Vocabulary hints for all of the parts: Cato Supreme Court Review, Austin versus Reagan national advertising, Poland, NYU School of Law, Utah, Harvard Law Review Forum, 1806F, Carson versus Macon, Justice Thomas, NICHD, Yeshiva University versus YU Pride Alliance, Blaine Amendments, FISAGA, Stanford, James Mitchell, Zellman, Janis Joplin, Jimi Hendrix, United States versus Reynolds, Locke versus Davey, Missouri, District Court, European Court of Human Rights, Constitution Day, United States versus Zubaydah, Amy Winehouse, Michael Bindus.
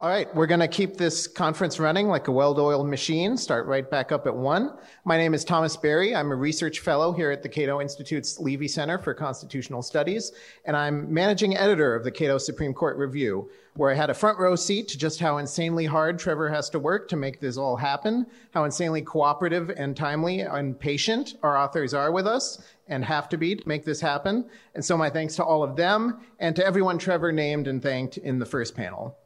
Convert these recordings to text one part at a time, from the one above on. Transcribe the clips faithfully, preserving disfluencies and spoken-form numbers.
All right, we're going to keep this conference running like a well-oiled machine, start right back up at one. My name is Thomas Berry. I'm a research fellow here at the Cato Institute's Levy Center for Constitutional Studies, and I'm managing editor of the Cato Supreme Court Review, where I had a front row seat to just how insanely hard Trevor has to work to make this all happen, how insanely cooperative and timely and patient our authors are with us, and have to be to make this happen. And so my thanks to all of them, and to everyone Trevor named and thanked in the first panel.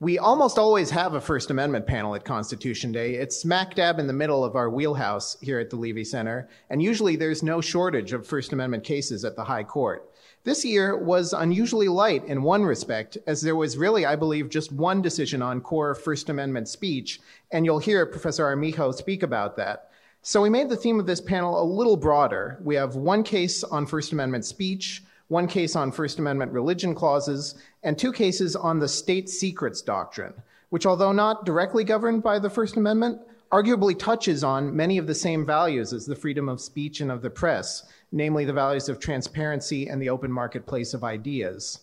We almost always have a First Amendment panel at Constitution Day. It's smack dab in the middle of our wheelhouse here at the Levy Center, and usually there's no shortage of First Amendment cases at the High Court. This year was unusually light in one respect, as there was really, I believe, just one decision on core First Amendment speech, and you'll hear Professor Armijo speak about that. So we made the theme of this panel a little broader. We have one case on First Amendment speech, one case on First Amendment religion clauses, and two cases on the state secrets doctrine, which, although not directly governed by the First Amendment, arguably touches on many of the same values as the freedom of speech and of the press, namely the values of transparency and the open marketplace of ideas.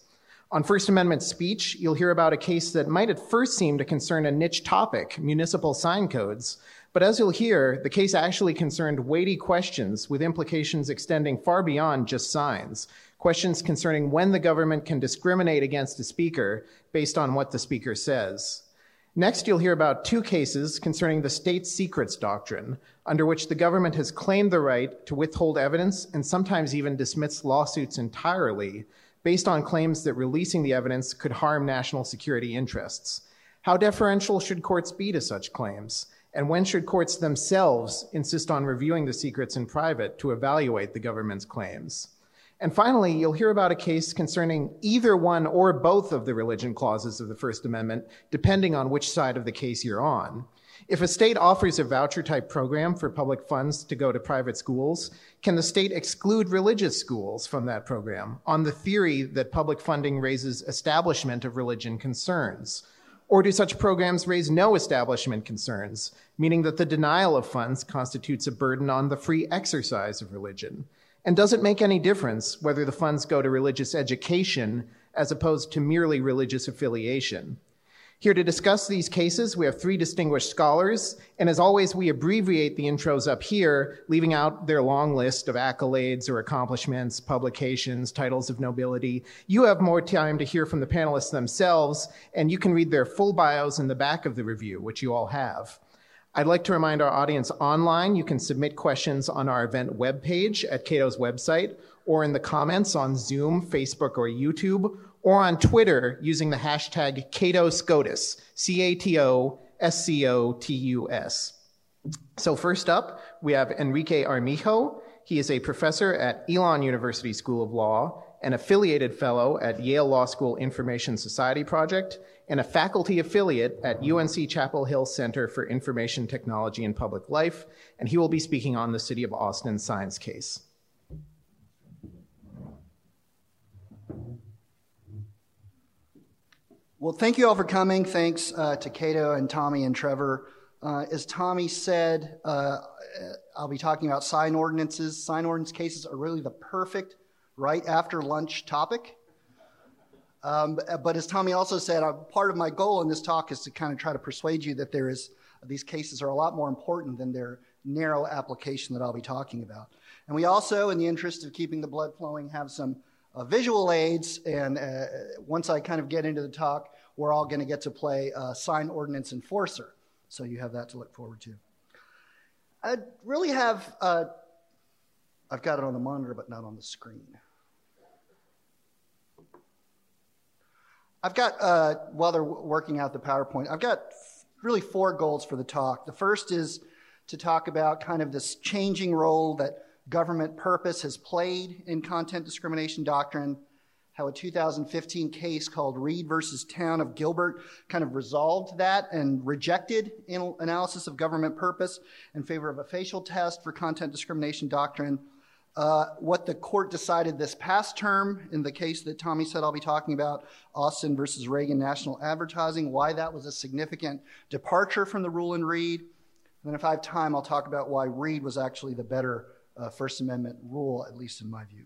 On First Amendment speech, you'll hear about a case that might at first seem to concern a niche topic, municipal sign codes, but as you'll hear, the case actually concerned weighty questions with implications extending far beyond just signs. Questions concerning when the government can discriminate against a speaker based on what the speaker says. Next, you'll hear about two cases concerning the state secrets doctrine, under which the government has claimed the right to withhold evidence and sometimes even dismiss lawsuits entirely based on claims that releasing the evidence could harm national security interests. How deferential should courts be to such claims? And when should courts themselves insist on reviewing the secrets in private to evaluate the government's claims? And finally, you'll hear about a case concerning either one or both of the religion clauses of the First Amendment, depending on which side of the case you're on. If a state offers a voucher-type program for public funds to go to private schools, can the state exclude religious schools from that program on the theory that public funding raises establishment of religion concerns? Or do such programs raise no establishment concerns, meaning that the denial of funds constitutes a burden on the free exercise of religion? And does it make any difference whether the funds go to religious education as opposed to merely religious affiliation? Here to discuss these cases, we have three distinguished scholars, and as always, we abbreviate the intros up here, leaving out their long list of accolades or accomplishments, publications, titles of nobility. You have more time to hear from the panelists themselves, and you can read their full bios in the back of the review, which you all have. I'd like to remind our audience online, you can submit questions on our event webpage at Cato's website, or in the comments on Zoom, Facebook, or YouTube, or on Twitter using the hashtag CatoScotus, C A T O S C O T U S. So first up, we have Enrique Armijo. He is a professor at Elon University School of Law, an affiliated fellow at Yale Law School Information Society Project, and a faculty affiliate at U N C Chapel Hill Center for Information Technology and Public Life, and he will be speaking on the City of Austin signs case. Well, thank you all for coming. Thanks uh, to Cato and Tommy and Trevor. Uh, as Tommy said, uh, I'll be talking about sign ordinances. Sign ordinance cases are really the perfect right after lunch topic. Um, but as Tommy also said, uh, part of my goal in this talk is to kind of try to persuade you that there is, these cases are a lot more important than their narrow application that I'll be talking about. And we also, in the interest of keeping the blood flowing, have some uh, visual aids. And uh, once I kind of get into the talk, we're all going to get to play uh, sign ordinance enforcer. So you have that to look forward to. I really have, uh, I've got it on the monitor, but not on the screen. I've got, uh, while they're working out the PowerPoint, I've got really four goals for the talk. The first is to talk about kind of this changing role that government purpose has played in content discrimination doctrine, how a two thousand fifteen case called Reed versus Town of Gilbert kind of resolved that and rejected analysis of government purpose in favor of a facial test for content discrimination doctrine. Uh, what the court decided this past term in the case that Tommy said I'll be talking about, Austin versus Reagan National Advertising, why that was a significant departure from the rule in Reed. And then if I have time, I'll talk about why Reed was actually the better uh, First Amendment rule, at least in my view.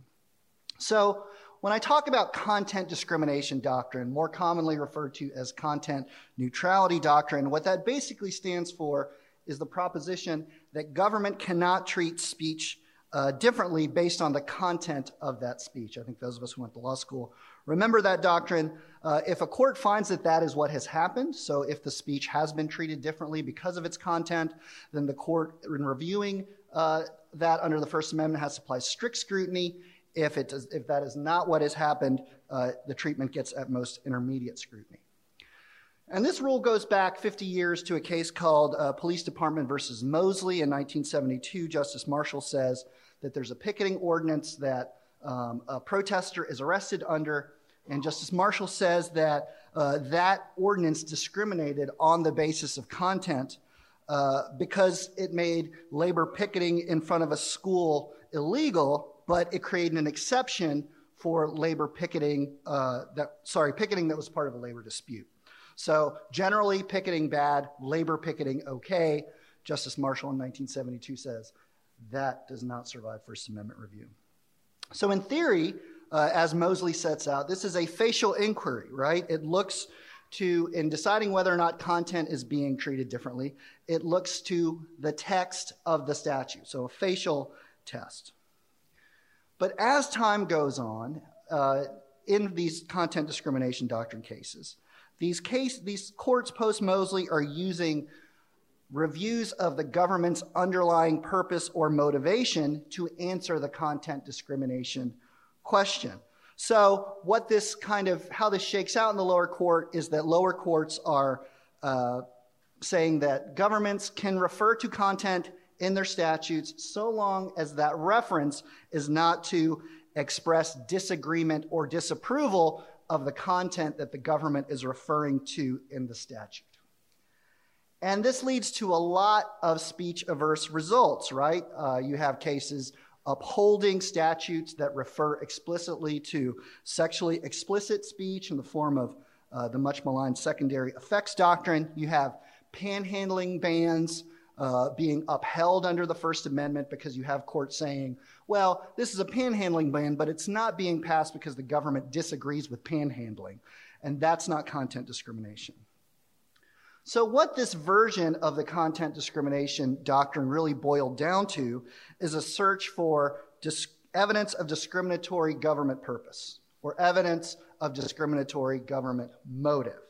So When I talk about content discrimination doctrine, more commonly referred to as content neutrality doctrine, what that basically stands for is the proposition that government cannot treat speech uh, differently based on the content of that speech. I think those of us who went to law school remember that doctrine. Uh, if a court finds that that is what has happened, so if the speech has been treated differently because of its content, then the court, in reviewing uh, that under the First Amendment, has to apply strict scrutiny. If it does, if that is not what has happened, uh, the treatment gets at most intermediate scrutiny. And this rule goes back fifty years to a case called uh, Police Department versus Mosley in nineteen seventy-two. Justice Marshall says that there's a picketing ordinance that um, a protester is arrested under, and Justice Marshall says that uh, that ordinance discriminated on the basis of content uh, because it made labor picketing in front of a school illegal, but it created an exception for labor picketing, uh, that, sorry, picketing that was part of a labor dispute. So generally picketing bad, labor picketing okay. Justice Marshall in nineteen seventy-two says that does not survive First Amendment review. So in theory, uh, as Mosley sets out, this is a facial inquiry, right? It looks to, in deciding whether or not content is being treated differently, it looks to the text of the statute, so a facial test. But as time goes on, uh, in these content discrimination doctrine cases, these, case, these courts post-Mosley are using reviews of the government's underlying purpose or motivation to answer the content discrimination question. So what this kind of, how this shakes out in the lower court is that lower courts are uh, saying that governments can refer to content in their statutes so long as that reference is not to express disagreement or disapproval of the content that the government is referring to in the statute. And this leads to a lot of speech-averse results, right? Uh, you have cases upholding statutes that refer explicitly to sexually explicit speech in the form of uh, the much maligned secondary effects doctrine. You have panhandling bans Uh, being upheld under the First Amendment because you have courts saying, well, this is a panhandling ban, but it's not being passed because the government disagrees with panhandling, and that's not content discrimination. So what this version of the content discrimination doctrine really boiled down to is a search for dis- evidence of discriminatory government purpose or evidence of discriminatory government motive.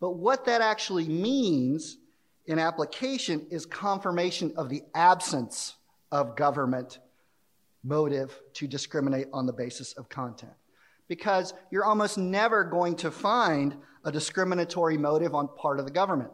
But what that actually means in application is confirmation of the absence of government motive to discriminate on the basis of content, because you're almost never going to find a discriminatory motive on part of the government.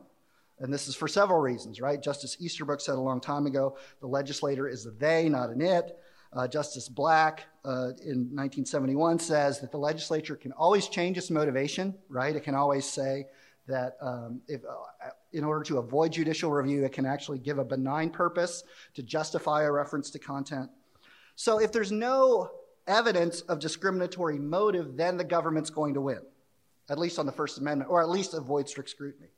And this is for several reasons, right? Justice Easterbrook said a long time ago, the legislator is the they, not an it. Uh, Justice Black uh, in nineteen seventy-one says that the legislature can always change its motivation, right? It can always say that um, if, uh, in order to avoid judicial review, it can actually give a benign purpose to justify a reference to content. So if there's no evidence of discriminatory motive, then the government's going to win, at least on the First Amendment, or at least avoid strict scrutiny.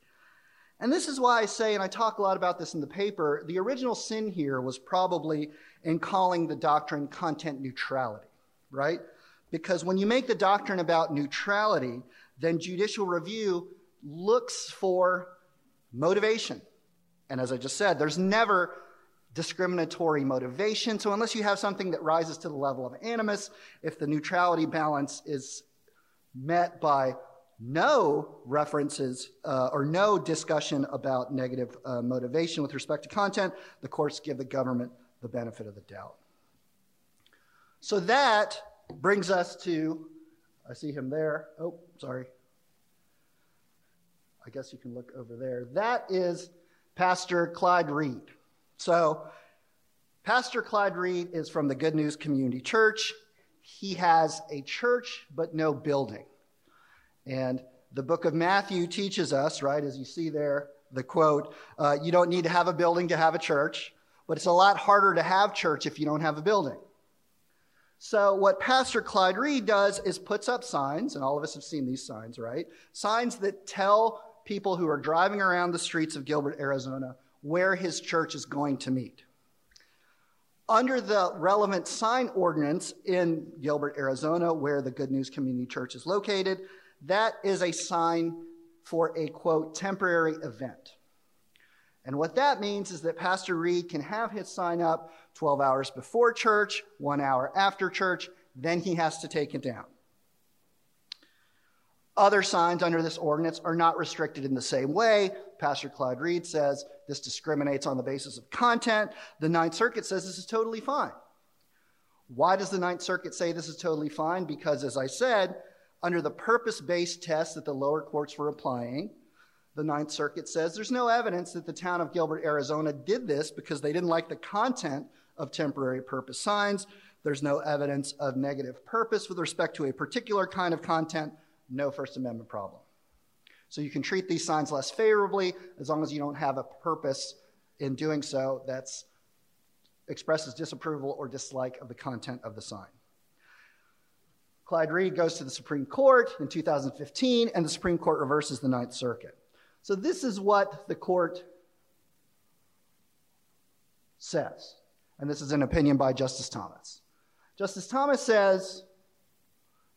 And this is why I say, and I talk a lot about this in the paper, the original sin here was probably in calling the doctrine content neutrality, right? Because when you make the doctrine about neutrality, then judicial review looks for motivation. And as I just said, there's never discriminatory motivation. So unless you have something that rises to the level of animus, if the neutrality balance is met by no references uh, or no discussion about negative uh, motivation with respect to content, the courts give the government the benefit of the doubt. So that brings us to, I see him there. Oh, sorry. I guess you can look over there. That is Pastor Clyde Reed. So Pastor Clyde Reed is from the Good News Community Church. He has a church, but no building. And the book of Matthew teaches us, right, as you see there, the quote, uh, you don't need to have a building to have a church, but it's a lot harder to have church if you don't have a building. So what Pastor Clyde Reed does is puts up signs, and all of us have seen these signs, right? Signs that tell people who are driving around the streets of Gilbert, Arizona, where his church is going to meet. under the relevant sign ordinance in Gilbert, Arizona, where the Good News Community Church is located, that is a sign for a, quote, temporary event. And what that means is that Pastor Reed can have his sign up twelve hours before church, one hour after church, then he has to take it down. Other signs under this ordinance are not restricted in the same way. Pastor Clyde Reed says this discriminates on the basis of content. The Ninth Circuit says this is totally fine. Why does the Ninth Circuit say this is totally fine? Because, as I said, under the purpose-based test that the lower courts were applying, the Ninth Circuit says there's no evidence that the town of Gilbert, Arizona did this because they didn't like the content of temporary purpose signs. There's no evidence of negative purpose with respect to a particular kind of content. No First Amendment problem. So you can treat these signs less favorably as long as you don't have a purpose in doing so that expresses disapproval or dislike of the content of the sign. Clyde Reed goes to the Supreme Court in two thousand fifteen, and the Supreme Court reverses the Ninth Circuit. So this is what the court says, and this is an opinion by Justice Thomas. Justice Thomas says,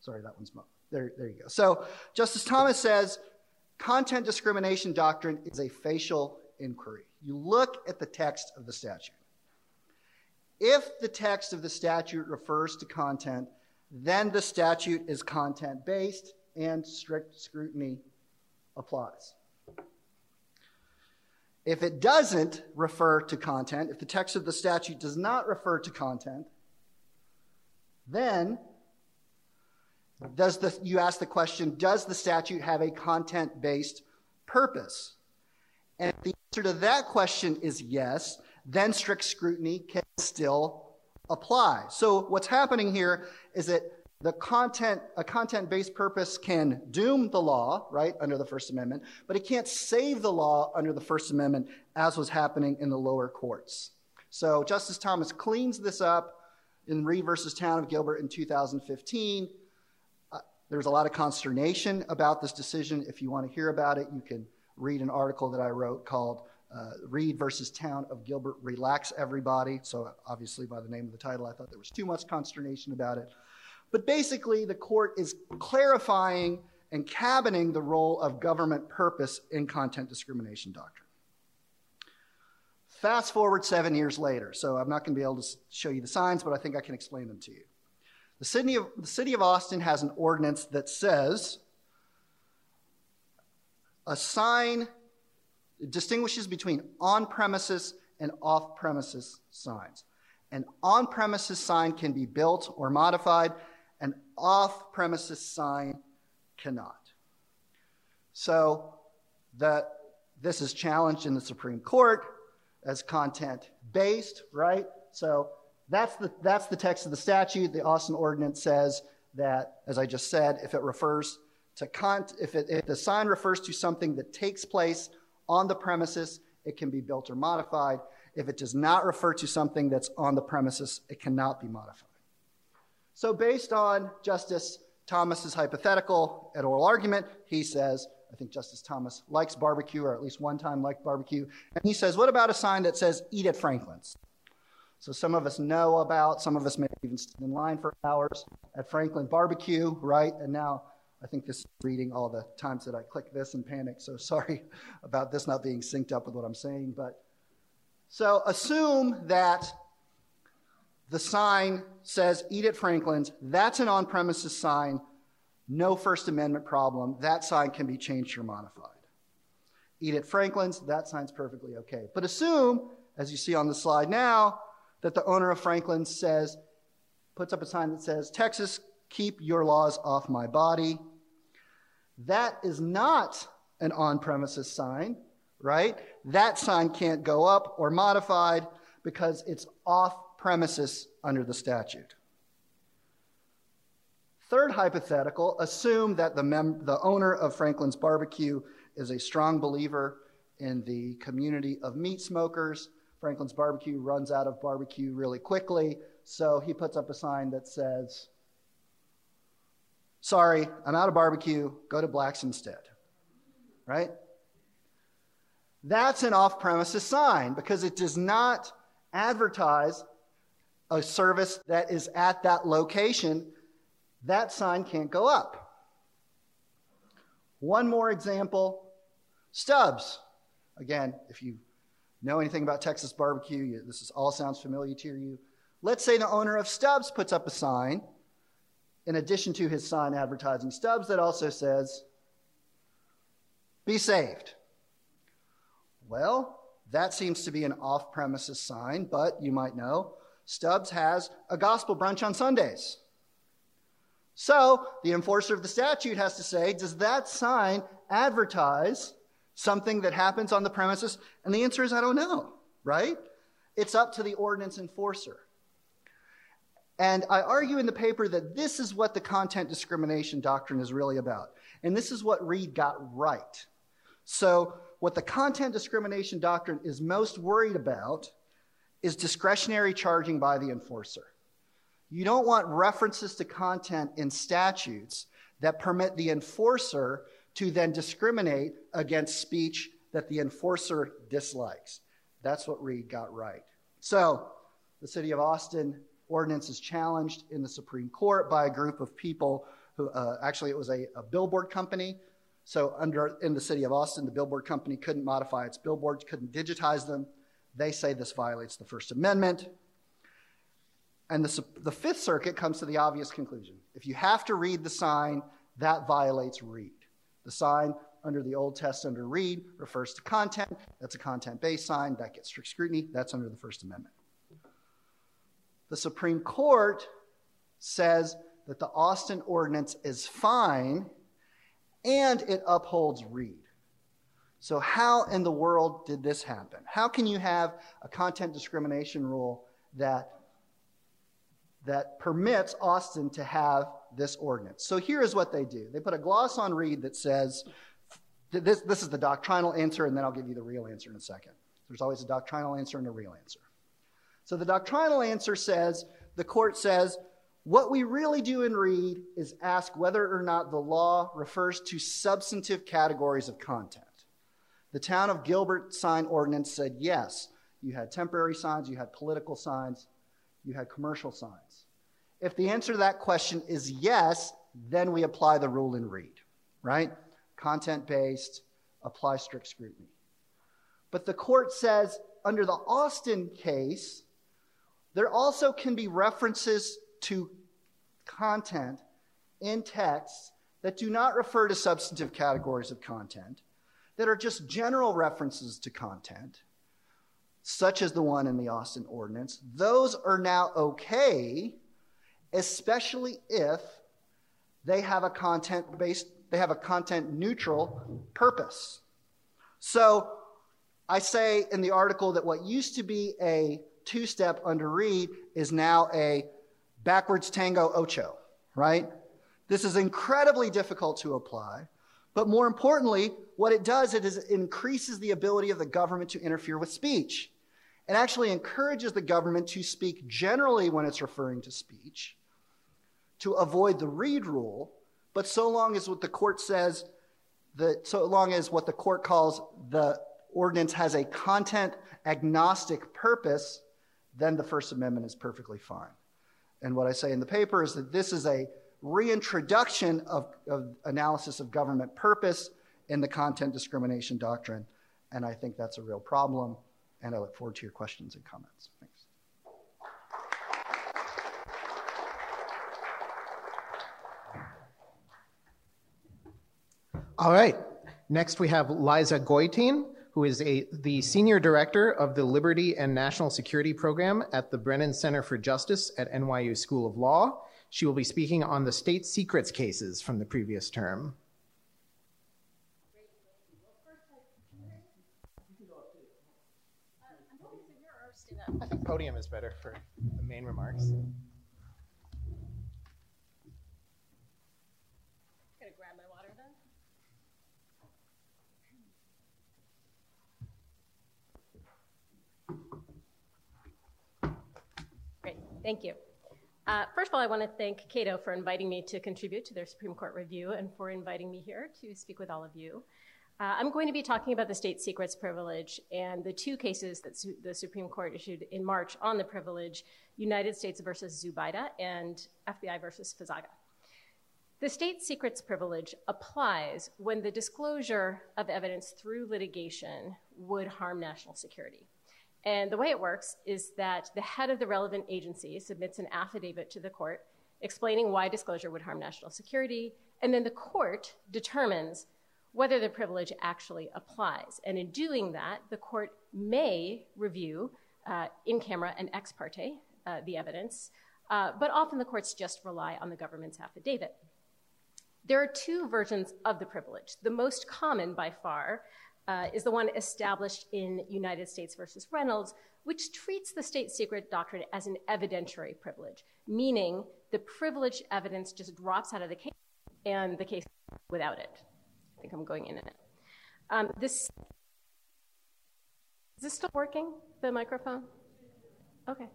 sorry, that one's mine. There, there you go. So Justice Thomas says, content discrimination doctrine is a facial inquiry. You look at the text of the statute. If the text of the statute refers to content, then the statute is content-based and strict scrutiny applies. If it doesn't refer to content, if the text of the statute does not refer to content, then Does the, you ask the question, does the statute have a content-based purpose? And if the answer to that question is yes, then strict scrutiny can still apply. So what's happening here is that the content, a content-based purpose can doom the law, right, under the First Amendment, but it can't save the law under the First Amendment, as was happening in the lower courts. So Justice Thomas cleans this up in Reed versus Town of Gilbert in two thousand fifteen. There's a lot of consternation about this decision. If you want to hear about it, you can read an article that I wrote called uh, Reed versus Town of Gilbert, Relax Everybody. So obviously by the name of the title, I thought there was too much consternation about it. But basically the court is clarifying and cabining the role of government purpose in content discrimination doctrine. Fast forward seven years later. So I'm not going to be able to show you the signs, but I think I can explain them to you. The city, of, the city of Austin has an ordinance that says a sign distinguishes between on-premises and off-premises signs. An on-premises sign can be built or modified. An off-premises sign cannot. So the, this is challenged in the Supreme Court as content-based, right? So That's the, that's the text of the statute. The Austin Ordinance says that, as I just said, if it refers to con- if, it, if the sign refers to something that takes place on the premises, it can be built or modified. If it does not refer to something that's on the premises, it cannot be modified. So based on Justice Thomas's hypothetical at oral argument, he says, I think Justice Thomas likes barbecue, or at least one time liked barbecue, and he says, what about a sign that says, eat at Franklin's? So some of us know about, some of us may even stand in line for hours at Franklin Barbecue, right? And now I think this is reading all the times that I click this and panic, so sorry about this not being synced up with what I'm saying. But so assume that the sign says, eat at Franklin's. That's an on-premises sign, no First Amendment problem. That sign can be changed or modified. Eat at Franklin's, that sign's perfectly okay. But assume, as you see on the slide now, that the owner of Franklin says, puts up a sign that says, Texas, keep your laws off my body. That is not an on-premises sign, right? That sign can't go up or modified because it's off-premises under the statute. Third hypothetical, assume that the, mem- the owner of Franklin's Barbecue is a strong believer in the community of meat smokers. Franklin's Barbecue runs out of barbecue really quickly, so he puts up a sign that says, sorry, I'm out of barbecue, go to Black's instead, right? That's an off-premises sign because it does not advertise a service that is at that location, that sign can't go up. One more example, Stubbs. Again, if you know anything about Texas barbecue, you, this is, all sounds familiar to you. Let's say the owner of Stubbs puts up a sign, in addition to his sign advertising Stubbs, that also says, be saved. Well, that seems to be an off-premises sign, but you might know, Stubbs has a gospel brunch on Sundays. So the enforcer of the statute has to say, does that sign advertise something that happens on the premises? And the answer is, I don't know, right? It's up to the ordinance enforcer. And I argue in the paper that this is what the content discrimination doctrine is really about. And this is what Reed got right. So what the content discrimination doctrine is most worried about is discretionary charging by the enforcer. You don't want references to content in statutes that permit the enforcer to then discriminate against speech that the enforcer dislikes. That's what Reed got right. So the city of Austin ordinance is challenged in the Supreme Court by a group of people who, uh, actually it was a, a billboard company. So under in the city of Austin, the billboard company couldn't modify its billboards, couldn't digitize them. They say this violates the First Amendment. And the, the Fifth Circuit comes to the obvious conclusion. If you have to read the sign, that violates Reed. The sign under the Old Testament under Reed refers to content. That's a content-based sign. That gets strict scrutiny. That's under the First Amendment. The Supreme Court says that the Austin ordinance is fine and it upholds Reed. So how in the world did this happen? How can you have a content discrimination rule that that permits Austin to have this ordinance? So here is what they do. They put a gloss on Reed that says, this, this is the doctrinal answer, and then I'll give you the real answer in a second. There's always a doctrinal answer and a real answer. So the doctrinal answer says, the court says, what we really do in Reed is ask whether or not the law refers to substantive categories of content. The town of Gilbert sign ordinance said yes. You had temporary signs, you had political signs, you had commercial signs. If the answer to that question is yes, then we apply the rule in Reed, right? Content-based, apply strict scrutiny. But the court says under the Austin case, there also can be references to content in texts that do not refer to substantive categories of content, that are just general references to content, such as the one in the Austin ordinance. Those are now okay, especially if they have a content-based, they have a content-neutral purpose. So I say in the article that what used to be a two-step under Reed is now a backwards tango ocho, right? This is incredibly difficult to apply, but more importantly, what it does it is it increases the ability of the government to interfere with speech. It actually encourages the government to speak generally when it's referring to speech, to avoid the Reed rule, but so long as what the court says, the, so long as what the court calls the ordinance has a content-agnostic purpose, then the First Amendment is perfectly fine. And what I say in the paper is that this is a reintroduction of, of analysis of government purpose in the content discrimination doctrine, and I think that's a real problem. And I look forward to your questions and comments. Thanks. All right. Next, we have Liza Goitin, who is a, the Senior Director of the Liberty and National Security Program at the Brennan Center for Justice at N Y U School of Law. She will be speaking on the state secrets cases from the previous term. I think podium is better for the main remarks. I'm going to grab my water then. Great, thank you. Uh, first of all, I want to thank Cato for inviting me to contribute to their Supreme Court review and for inviting me here to speak with all of you. Uh, I'm going to be talking about the state secrets privilege and the two cases that su- the Supreme Court issued in March on the privilege, United States versus Zubaydah and F B I versus FISA. The state secrets privilege applies when the disclosure of evidence through litigation would harm national security. And the way it works is that the head of the relevant agency submits an affidavit to the court explaining why disclosure would harm national security, and then the court determines whether the privilege actually applies. And in doing that, the court may review uh, in camera and ex parte uh, the evidence, uh, but often the courts just rely on the government's affidavit. There are two versions of the privilege. The most common by far Uh, is the one established in United States versus Reynolds, which treats the state secret doctrine as an evidentiary privilege, meaning the privileged evidence just drops out of the case and the case without it. I think I'm going in and out. Um, this, is this still working, the microphone? Okay,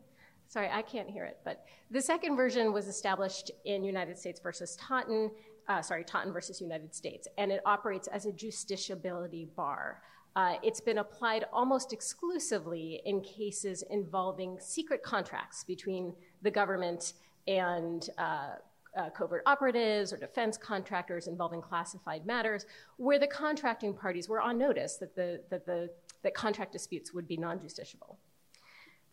sorry, I can't hear it, but the second version was established in United States versus Totten, Uh, sorry, Totten versus United States, and it operates as a justiciability bar. Uh, it's been applied almost exclusively in cases involving secret contracts between the government and uh, uh, covert operatives or defense contractors involving classified matters, where the contracting parties were on notice that the that the that contract disputes would be non-justiciable.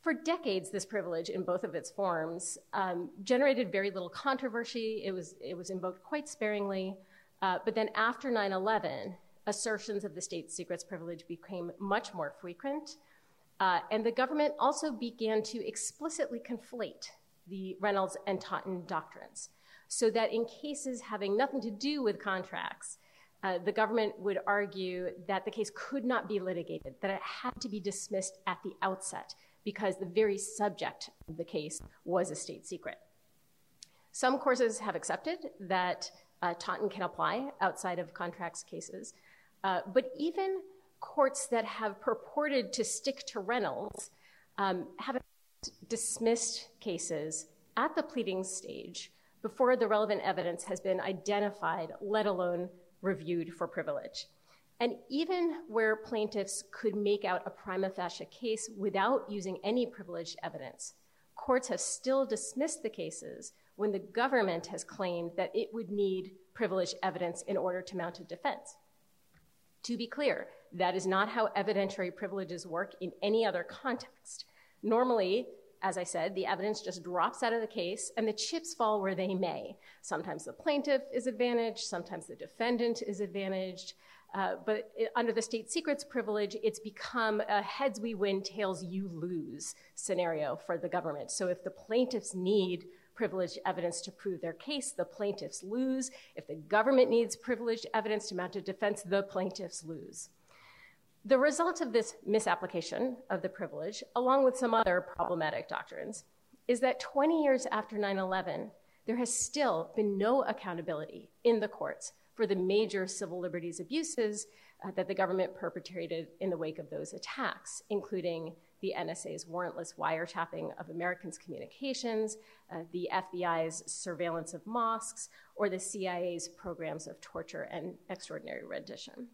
For decades, this privilege, in both of its forms, um, generated very little controversy. It was, it was invoked quite sparingly. Uh, but then after nine eleven, assertions of the state secrets privilege became much more frequent. Uh, and the government also began to explicitly conflate the Reynolds and Totten doctrines, so that in cases having nothing to do with contracts, uh, the government would argue that the case could not be litigated, that it had to be dismissed at the outset, because the very subject of the case was a state secret. Some courses have accepted that uh, Totten can apply outside of contracts cases, uh, but even courts that have purported to stick to Reynolds um, have dismissed cases at the pleading stage before the relevant evidence has been identified, let alone reviewed for privilege. And even where plaintiffs could make out a prima facie case without using any privileged evidence, courts have still dismissed the cases when the government has claimed that it would need privileged evidence in order to mount a defense. To be clear, that is not how evidentiary privileges work in any other context. Normally, as I said, the evidence just drops out of the case and the chips fall where they may. Sometimes the plaintiff is advantaged, sometimes the defendant is advantaged. Uh, but it, under the state secrets privilege, it's become a heads we win, tails you lose scenario for the government. So if the plaintiffs need privileged evidence to prove their case, the plaintiffs lose. If the government needs privileged evidence to mount a defense, the plaintiffs lose. The result of this misapplication of the privilege, along with some other problematic doctrines, is that twenty years after nine eleven, there has still been no accountability in the courts for the major civil liberties abuses uh, that the government perpetrated in the wake of those attacks, including the N S A's warrantless wiretapping of Americans' communications, uh, the F B I's surveillance of mosques, or the C I A's programs of torture and extraordinary rendition.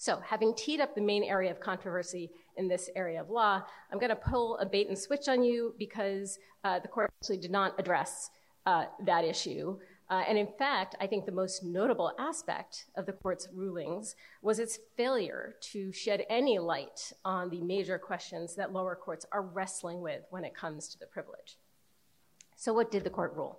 So, having teed up the main area of controversy in this area of law, I'm gonna pull a bait and switch on you because uh, the court actually did not address uh, that issue. Uh, and in fact, I think the most notable aspect of the court's rulings was its failure to shed any light on the major questions that lower courts are wrestling with when it comes to the privilege. So what did the court rule?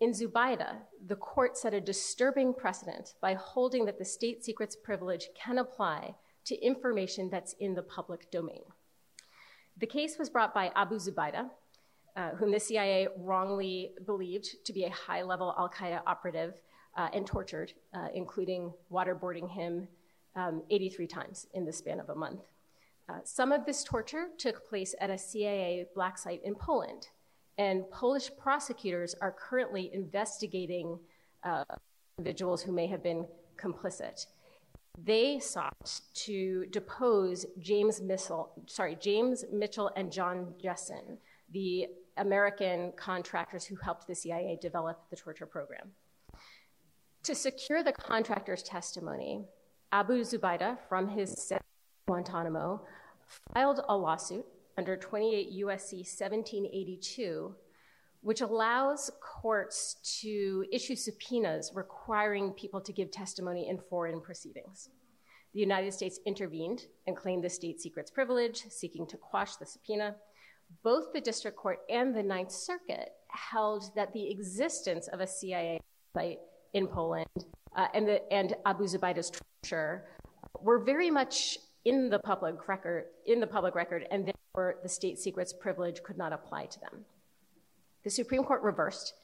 In Zubaydah, the court set a disturbing precedent by holding that the state secrets privilege can apply to information that's in the public domain. The case was brought by Abu Zubaydah, Uh, whom the C I A wrongly believed to be a high-level al-Qaeda operative uh, and tortured, uh, including waterboarding him um, eighty-three times in the span of a month. Uh, some of this torture took place at a C I A black site in Poland, and Polish prosecutors are currently investigating uh, individuals who may have been complicit. They sought to depose James Mitchell, sorry, James Mitchell and John Jessen, the American contractors who helped the C I A develop the torture program. To secure the contractors' testimony, Abu Zubaydah, from his cell in Guantanamo, filed a lawsuit under twenty-eight U S C seventeen eighty-two, which allows courts to issue subpoenas requiring people to give testimony in foreign proceedings. The United States intervened and claimed the state secrets privilege, seeking to quash the subpoena. Both the District Court and the Ninth Circuit held that the existence of a C I A site in Poland uh, and, the, and Abu Zubaydah's torture were very much in the public record, in the public record, and therefore the state secrets privilege could not apply to them. The Supreme Court reversed.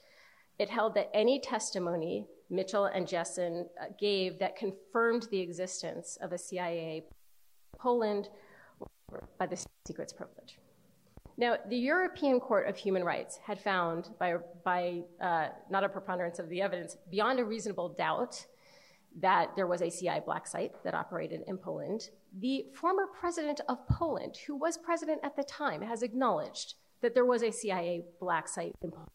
It held that any testimony Mitchell and Jessen gave that confirmed the existence of a C I A in Poland by the state secrets privilege. Now, the European Court of Human Rights had found, by, by uh, not a preponderance of the evidence, beyond a reasonable doubt, that there was a C I A black site that operated in Poland. The former president of Poland, who was president at the time, has acknowledged that there was a C I A black site in Poland.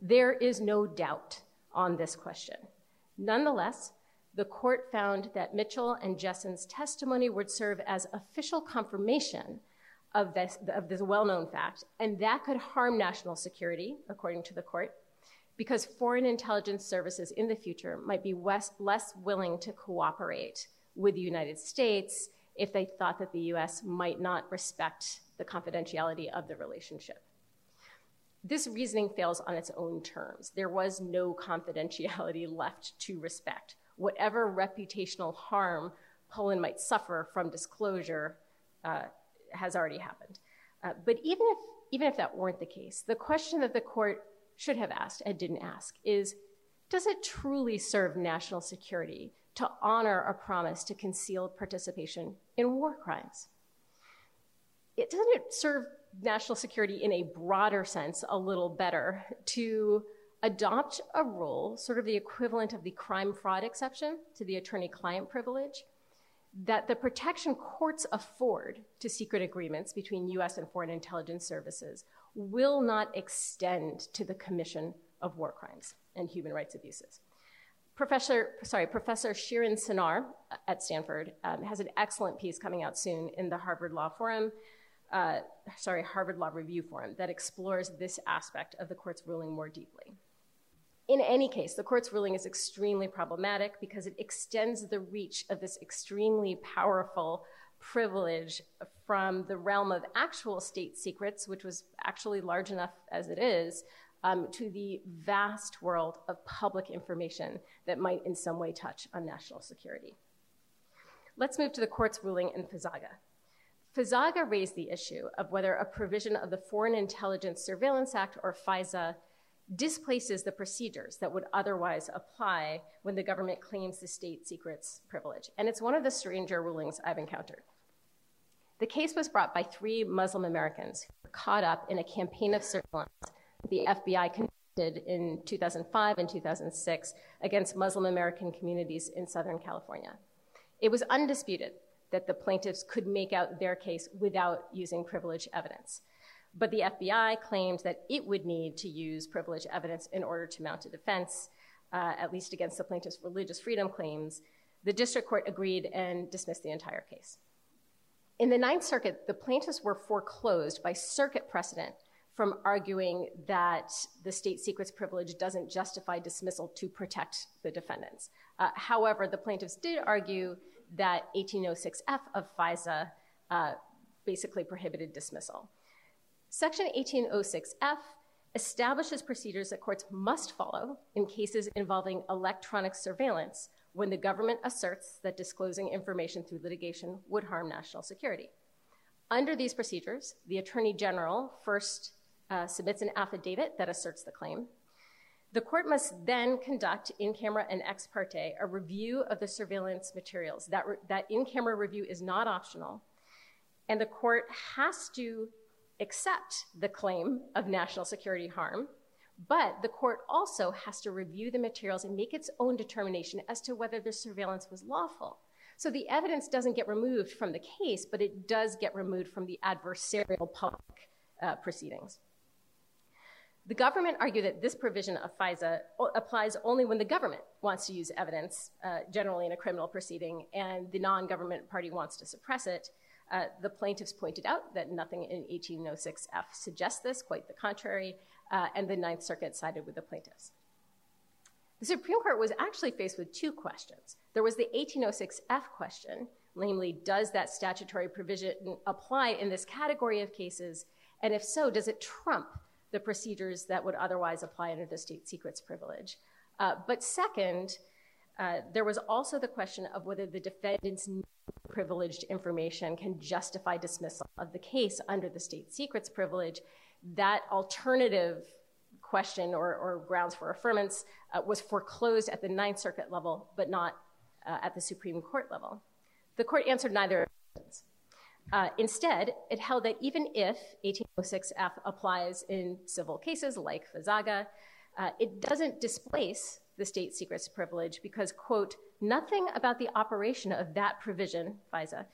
There is no doubt on this question. Nonetheless, the court found that Mitchell and Jessen's testimony would serve as official confirmation of this, of this well-known fact, and that could harm national security, according to the court, because foreign intelligence services in the future might be less, less willing to cooperate with the United States if they thought that the U S might not respect the confidentiality of the relationship. This reasoning fails on its own terms. There was no confidentiality left to respect. Whatever reputational harm Poland might suffer from disclosure uh, has already happened. Uh, but even if, even if that weren't the case, the question that the court should have asked and didn't ask is, does it truly serve national security to honor a promise to conceal participation in war crimes? It doesn't serve national security in a broader sense a little better to adopt a rule, sort of the equivalent of the crime fraud exception to the attorney-client privilege, that the protection courts afford to secret agreements between U S and foreign intelligence services will not extend to the commission of war crimes and human rights abuses. Professor, sorry, Professor Shirin Sinar at Stanford um, has an excellent piece coming out soon in the Harvard Law Forum, uh, sorry, Harvard Law Review Forum, that explores this aspect of the court's ruling more deeply. In any case, the court's ruling is extremely problematic because it extends the reach of this extremely powerful privilege from the realm of actual state secrets, which was actually large enough as it is, um, to the vast world of public information that might in some way touch on national security. Let's move to the court's ruling in FISAGA. FISAGA raised the issue of whether a provision of the Foreign Intelligence Surveillance Act, or FISA, displaces the procedures that would otherwise apply when the government claims the state secrets privilege. And it's one of the stranger rulings I've encountered. The case was brought by three Muslim Americans who were caught up in a campaign of surveillance the F B I conducted in two thousand five and two thousand six against Muslim American communities in Southern California. It was undisputed that the plaintiffs could make out their case without using privileged evidence. But the F B I claimed that it would need to use privileged evidence in order to mount a defense, uh, at least against the plaintiff's religious freedom claims. The district court agreed and dismissed the entire case. In the Ninth Circuit, the plaintiffs were foreclosed by circuit precedent from arguing that the state secrets privilege doesn't justify dismissal to protect the defendants. Uh, however, the plaintiffs did argue that eighteen oh six F of FISA uh, basically prohibited dismissal. Section eighteen oh six F establishes procedures that courts must follow in cases involving electronic surveillance when the government asserts that disclosing information through litigation would harm national security. Under these procedures, the Attorney General first uh, submits an affidavit that asserts the claim. The court must then conduct in-camera and ex parte a review of the surveillance materials. That, re- that in-camera review is not optional, and the court has to accept the claim of national security harm, but the court also has to review the materials and make its own determination as to whether the surveillance was lawful. So the evidence doesn't get removed from the case, but it does get removed from the adversarial public uh, proceedings. The government argued that this provision of FISA applies only when the government wants to use evidence, uh, generally in a criminal proceeding, and the non-government party wants to suppress it. Uh, the plaintiffs pointed out that nothing in eighteen oh six F suggests this, quite the contrary, uh, and the Ninth Circuit sided with the plaintiffs. The Supreme Court was actually faced with two questions. There was the eighteen oh six F question, namely, does that statutory provision apply in this category of cases, and if so, does it trump the procedures that would otherwise apply under the state secrets privilege? Uh, but second, uh, there was also the question of whether the defendant's privileged information can justify dismissal of the case under the state secrets privilege. That alternative question or, or grounds for affirmance uh, was foreclosed at the Ninth Circuit level, but not uh, at the Supreme Court level. The court answered neither of the questions. Uh, instead, it held that even if eighteen oh six F applies in civil cases like Fazaga, uh, it doesn't displace the state secrets privilege because, quote, nothing about the operation of that provision, FISA,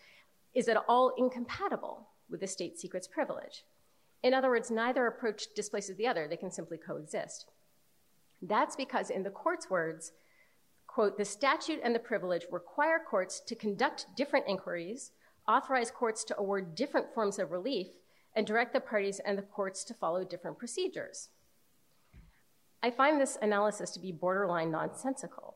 is at all incompatible with the state secrets privilege. In other words, neither approach displaces the other. They can simply coexist. That's because, in the court's words, quote, the statute and the privilege require courts to conduct different inquiries, authorize courts to award different forms of relief, and direct the parties and the courts to follow different procedures. I find this analysis to be borderline nonsensical.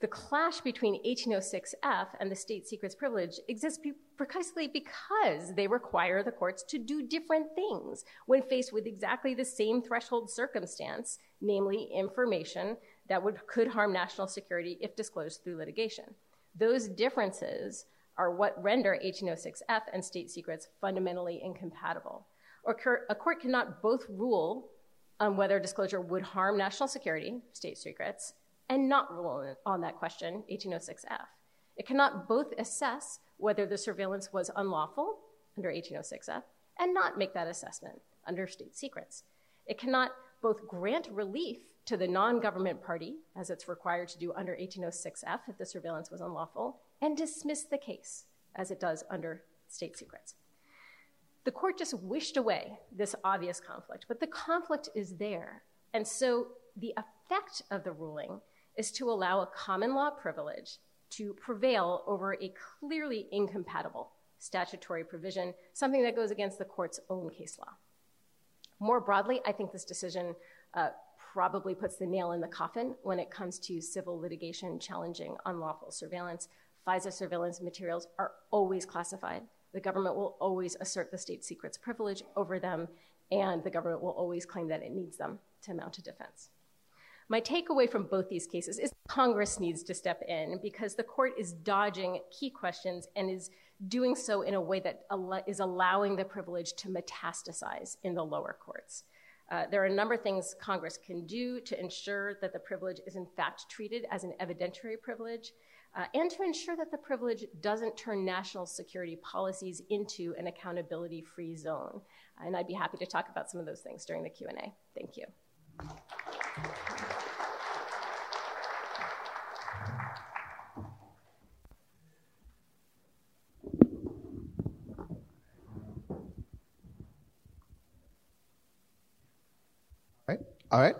The clash between eighteen oh six F and the state secrets privilege exists precisely because they require the courts to do different things when faced with exactly the same threshold circumstance, namely information that would, could harm national security if disclosed through litigation. Those differences are what render eighteen oh six F and state secrets fundamentally incompatible. Or a court cannot both rule on whether disclosure would harm national security, state secrets, and not rule on that question, eighteen oh six F. It cannot both assess whether the surveillance was unlawful under eighteen oh six F and not make that assessment under state secrets. It cannot both grant relief to the non-government party, as it's required to do under eighteen oh six F if the surveillance was unlawful, and dismiss the case, as it does under state secrets. The court just wished away this obvious conflict, but the conflict is there. And so the effect of the ruling is to allow a common law privilege to prevail over a clearly incompatible statutory provision, something that goes against the court's own case law. More broadly, I think this decision uh, probably puts the nail in the coffin when it comes to civil litigation challenging unlawful surveillance. FISA surveillance materials are always classified. The government will always assert the state secrets privilege over them, and the government will always claim that it needs them to mount a defense. My takeaway from both these cases is Congress needs to step in because the court is dodging key questions and is doing so in a way that is allowing the privilege to metastasize in the lower courts. Uh, there are a number of things Congress can do to ensure that the privilege is in fact treated as an evidentiary privilege, Uh, and to ensure that the privilege doesn't turn national security policies into an accountability-free zone. And I'd be happy to talk about some of those things during the Q and A. Thank you. All right. All right.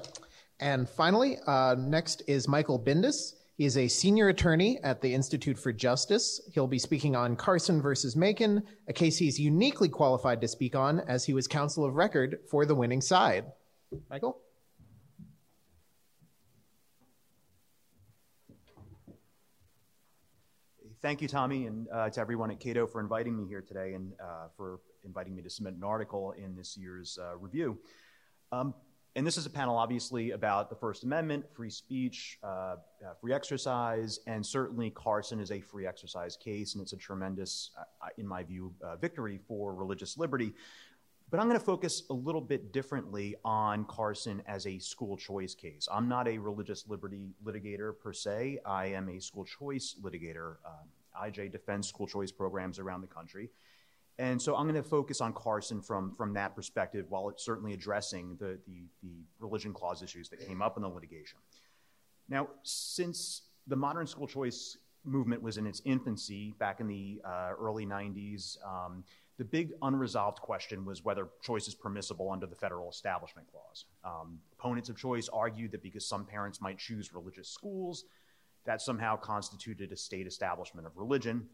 And finally, uh, next is Michael Bindus. He is a senior attorney at the Institute for Justice. He'll be speaking on Carson versus Macon, a case he's uniquely qualified to speak on as he was counsel of record for the winning side. Michael? Thank you, Tommy, and uh, to everyone at Cato for inviting me here today and uh, for inviting me to submit an article in this year's uh, review. Um, And this is a panel, obviously, about the First Amendment, free speech, uh, uh, free exercise, and certainly Carson is a free exercise case, and it's a tremendous, uh, in my view, uh, victory for religious liberty. But I'm going to focus a little bit differently on Carson as a school choice case. I'm not a religious liberty litigator per se. I am a school choice litigator. Uh, I J defends school choice programs around the country. And so I'm going to focus on Carson from, from that perspective, while it's certainly addressing the, the, the religion clause issues that came up in the litigation. Now, since the modern school choice movement was in its infancy back in the uh, early nineties, um, the big unresolved question was whether choice is permissible under the federal establishment clause. Um, opponents of choice argued that because some parents might choose religious schools, that somehow constituted a state establishment of religion.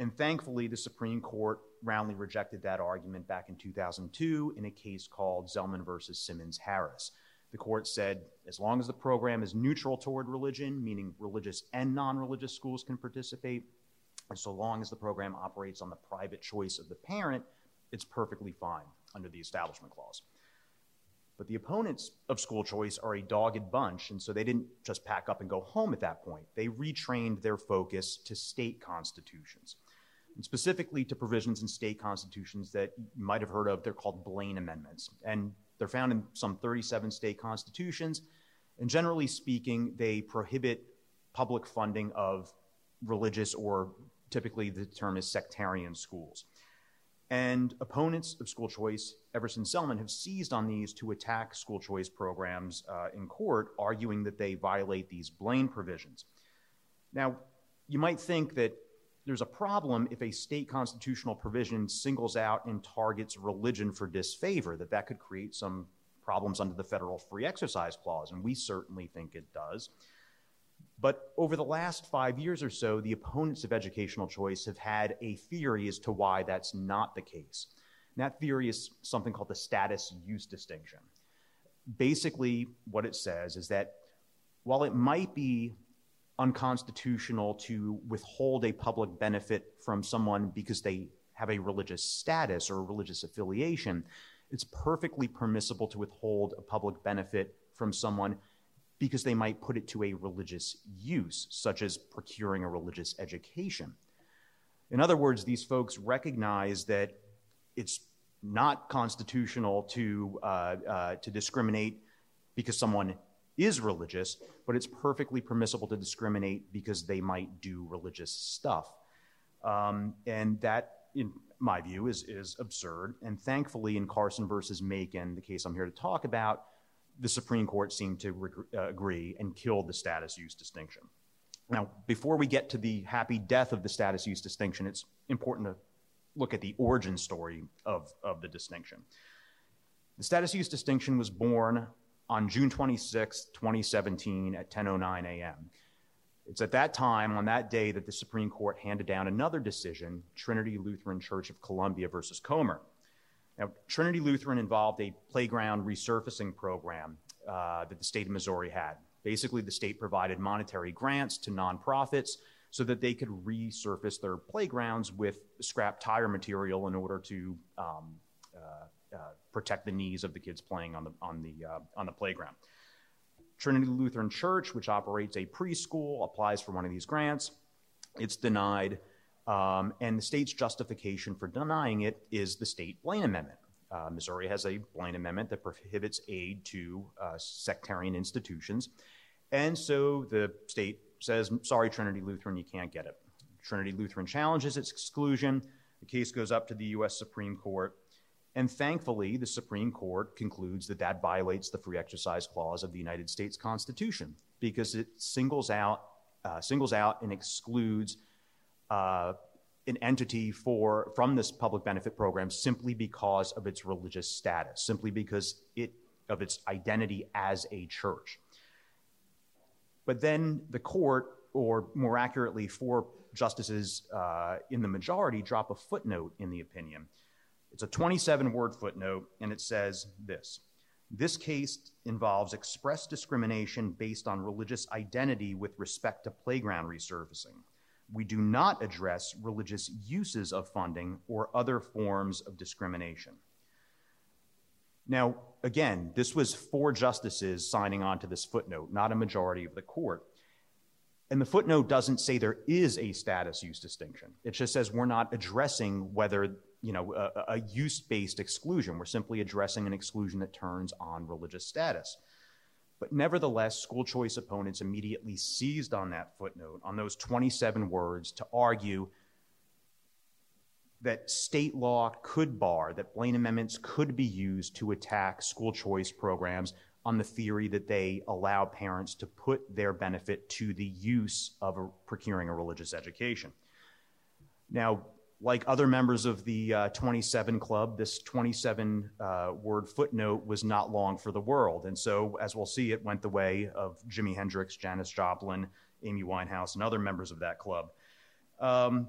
And thankfully, the Supreme Court roundly rejected that argument back in two thousand two in a case called Zellman versus Simmons-Harris. The court said, as long as the program is neutral toward religion, meaning religious and non-religious schools can participate, and so long as the program operates on the private choice of the parent, it's perfectly fine under the Establishment Clause. But the opponents of school choice are a dogged bunch, and so they didn't just pack up and go home at that point. They retrained their focus to state constitutions, and specifically to provisions in state constitutions that you might have heard of. They're called Blaine Amendments, and they're found in some thirty-seven state constitutions, and generally speaking, they prohibit public funding of religious, or typically the term is sectarian, schools. And opponents of school choice ever since Zellman have seized on these to attack school choice programs uh, in court, arguing that they violate these Blaine provisions. Now, you might think that there's a problem if a state constitutional provision singles out and targets religion for disfavor, that that could create some problems under the Federal Free Exercise Clause, and we certainly think it does. But over the last five years or so, the opponents of educational choice have had a theory as to why that's not the case. And that theory is something called the status-use distinction. Basically, what it says is that while it might be unconstitutional to withhold a public benefit from someone because they have a religious status or a religious affiliation, it's perfectly permissible to withhold a public benefit from someone because they might put it to a religious use, such as procuring a religious education. In other words, these folks recognize that it's not constitutional to uh, uh, to discriminate because someone is religious, but it's perfectly permissible to discriminate because they might do religious stuff. Um, and that, in my view, is, is absurd. And thankfully, in Carson versus Macon, the case I'm here to talk about, the Supreme Court seemed to re- uh, agree and killed the status-use distinction. Now, before we get to the happy death of the status-use distinction, it's important to look at the origin story of, of the distinction. The status-use distinction was born on June twenty-sixth, twenty seventeen at ten oh nine a.m. It's at that time, on that day, that the Supreme Court handed down another decision, Trinity Lutheran Church of Columbia versus Comer. Now, Trinity Lutheran involved a playground resurfacing program uh, that the state of Missouri had. Basically, the state provided monetary grants to nonprofits so that they could resurface their playgrounds with scrap tire material in order to um, uh, uh, protect the knees of the kids playing on the on the uh, on the playground. Trinity Lutheran Church, which operates a preschool, applies for one of these grants. It's denied. Um, and the state's justification for denying it is the state Blaine Amendment. Uh, Missouri has a Blaine Amendment that prohibits aid to uh, sectarian institutions. And so the state says, sorry, Trinity Lutheran, you can't get it. Trinity Lutheran challenges its exclusion. The case goes up to the U S Supreme Court. And thankfully, the Supreme Court concludes that that violates the Free Exercise Clause of the United States Constitution because it singles out, uh, singles out and excludes Uh, an entity for from this public benefit program simply because of its religious status, simply because it of its identity as a church. But then the court, or more accurately, four justices uh, in the majority drop a footnote in the opinion. It's a twenty-seven word footnote, and it says this. This case involves express discrimination based on religious identity with respect to playground resurfacing. We do not address religious uses of funding or other forms of discrimination. Now, again, this was four justices signing on to this footnote, not a majority of the court. And the footnote doesn't say there is a status use distinction. It just says we're not addressing whether, you know, a, a use-based exclusion. We're simply addressing an exclusion that turns on religious status. But nevertheless, school choice opponents immediately seized on that footnote, on those twenty-seven words, to argue that state law could bar, that Blaine Amendments could be used to attack school choice programs on the theory that they allow parents to put their benefit to the use of a, procuring a religious education. Now, like other members of the uh, twenty-seven Club, this twenty-seven-word uh, footnote was not long for the world. And so, as we'll see, it went the way of Jimi Hendrix, Janis Joplin, Amy Winehouse, and other members of that club. Um,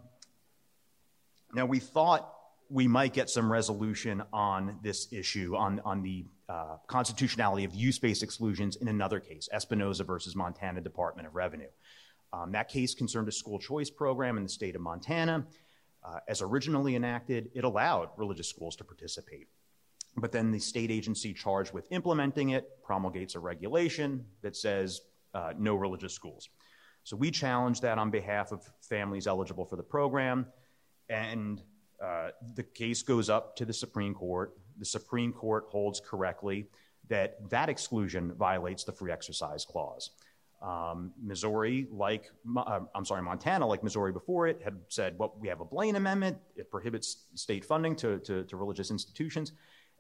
now, we thought we might get some resolution on this issue, on, on the uh, constitutionality of use-based exclusions in another case, Espinoza versus Montana Department of Revenue. Um, that case concerned a school choice program in the state of Montana. Uh, as originally enacted, it allowed religious schools to participate. But then the state agency charged with implementing it promulgates a regulation that says uh, no religious schools. So we challenged that on behalf of families eligible for the program. And uh, the case goes up to the Supreme Court. The Supreme Court holds correctly that that exclusion violates the Free Exercise Clause. Um, Missouri, like, uh, I'm sorry, Montana, like Missouri before it, had said, well, we have a Blaine Amendment. It prohibits state funding to, to, to religious institutions.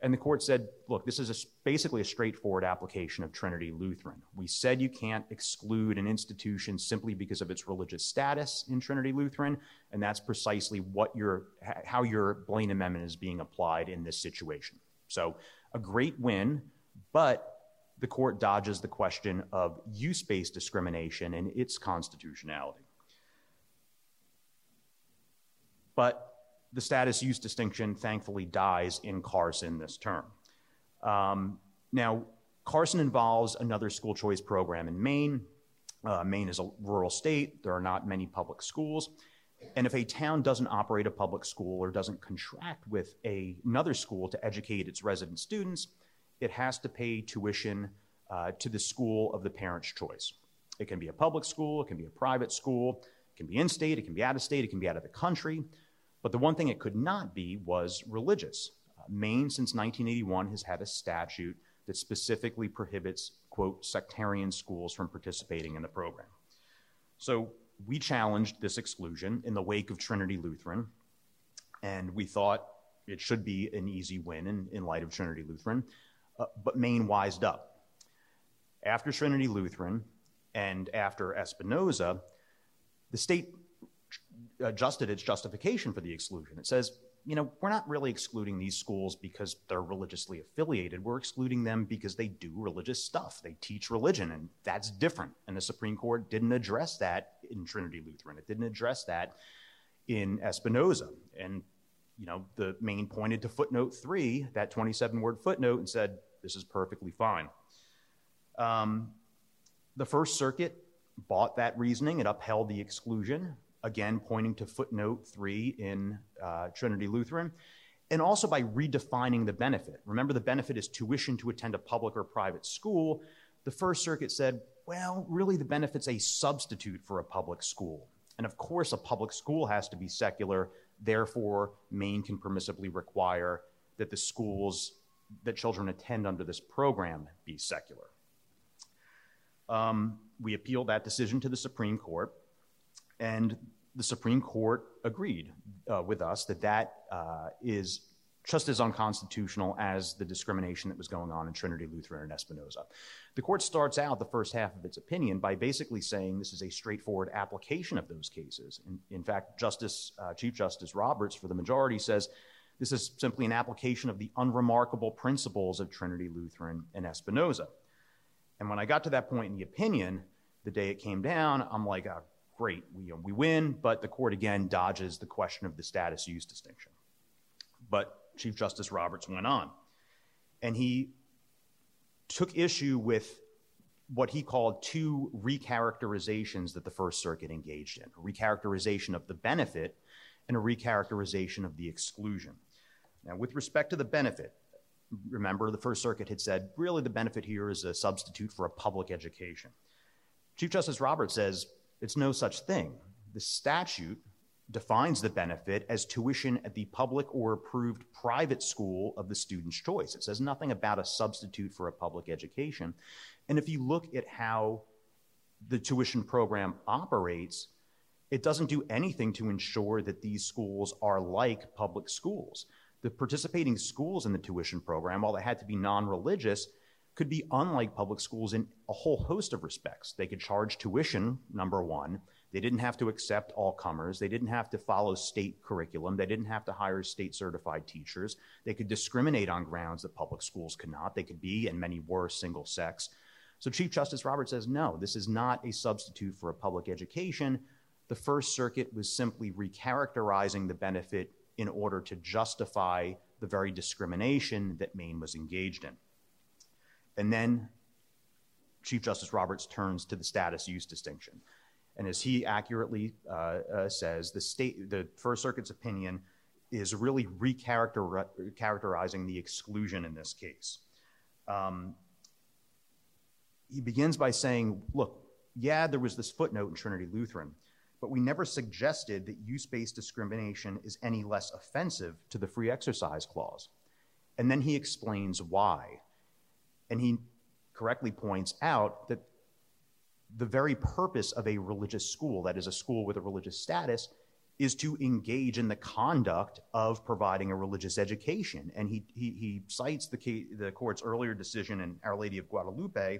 And the court said, look, this is a, basically a straightforward application of Trinity Lutheran. We said you can't exclude an institution simply because of its religious status in Trinity Lutheran. And that's precisely what your, how your Blaine Amendment is being applied in this situation. So a great win, but the court dodges the question of use-based discrimination and its constitutionality. But the status-use distinction thankfully dies in Carson this term. Um, now, Carson involves another school choice program in Maine. Uh, Maine is a rural state. There are not many public schools. And if a town doesn't operate a public school or doesn't contract with a, another school to educate its resident students, it has to pay tuition uh, to the school of the parent's choice. It can be a public school, it can be a private school, it can be in-state, it can be out-of-state, it can be out of the country. But the one thing it could not be was religious. Uh, Maine, since nineteen eighty-one, has had a statute that specifically prohibits, quote, sectarian schools from participating in the program. So we challenged this exclusion in the wake of Trinity Lutheran, and we thought it should be an easy win in, in light of Trinity Lutheran. Uh, but Maine wised up. After Trinity Lutheran and after Espinoza, the state adjusted its justification for the exclusion. It says, you know, we're not really excluding these schools because they're religiously affiliated. We're excluding them because they do religious stuff. They teach religion, and that's different. And the Supreme Court didn't address that in Trinity Lutheran. It didn't address that in Espinoza. And you know, the Maine pointed to footnote three, that twenty-seven-word footnote, and said, this is perfectly fine. Um, the First Circuit bought that reasoning. It upheld the exclusion, again, pointing to footnote three in uh, Trinity Lutheran, and also by redefining the benefit. Remember, the benefit is tuition to attend a public or private school. The First Circuit said, well, really, the benefit's a substitute for a public school. And of course, a public school has to be secular. Therefore, Maine can permissibly require that the schools that children attend under this program be secular. Um, we appealed that decision to the Supreme Court, and the Supreme Court agreed uh, with us that that uh, is just as unconstitutional as the discrimination that was going on in Trinity Lutheran and Espinoza. The court starts out the first half of its opinion by basically saying this is a straightforward application of those cases. In, in fact, Justice, uh, Chief Justice Roberts, for the majority, says this is simply an application of the unremarkable principles of Trinity Lutheran and Espinoza. And when I got to that point in the opinion, the day it came down, I'm like, oh, great, we, we win, but the court again dodges the question of the status-use distinction. But Chief Justice Roberts went on, and he took issue with what he called two recharacterizations that the First Circuit engaged in, a recharacterization of the benefit and a recharacterization of the exclusion. Now, with respect to the benefit, remember, the First Circuit had said, really, the benefit here is a substitute for a public education. Chief Justice Roberts says, it's no such thing. The statute defines the benefit as tuition at the public or approved private school of the student's choice. It says nothing about a substitute for a public education. And if you look at how the tuition program operates, it doesn't do anything to ensure that these schools are like public schools. The participating schools in the tuition program, while they had to be non-religious, could be unlike public schools in a whole host of respects. They could charge tuition, number one. They didn't have to accept all comers. They didn't have to follow state curriculum. They didn't have to hire state-certified teachers. They could discriminate on grounds that public schools could not. They could be, and many were, single-sex. So Chief Justice Roberts says, no, this is not a substitute for a public education. The First Circuit was simply recharacterizing the benefit in order to justify the very discrimination that Maine was engaged in. And then Chief Justice Roberts turns to the status-use distinction. And as he accurately uh, uh, says, the, state, the First Circuit's opinion is really recharacterizing the exclusion in this case. Um, he begins by saying, look, yeah, there was this footnote in Trinity Lutheran, but we never suggested that use-based discrimination is any less offensive to the Free Exercise Clause. And then he explains why. And he correctly points out that the very purpose of a religious school, that is a school with a religious status, is to engage in the conduct of providing a religious education. And he, he, he cites the, case, the court's earlier decision in Our Lady of Guadalupe,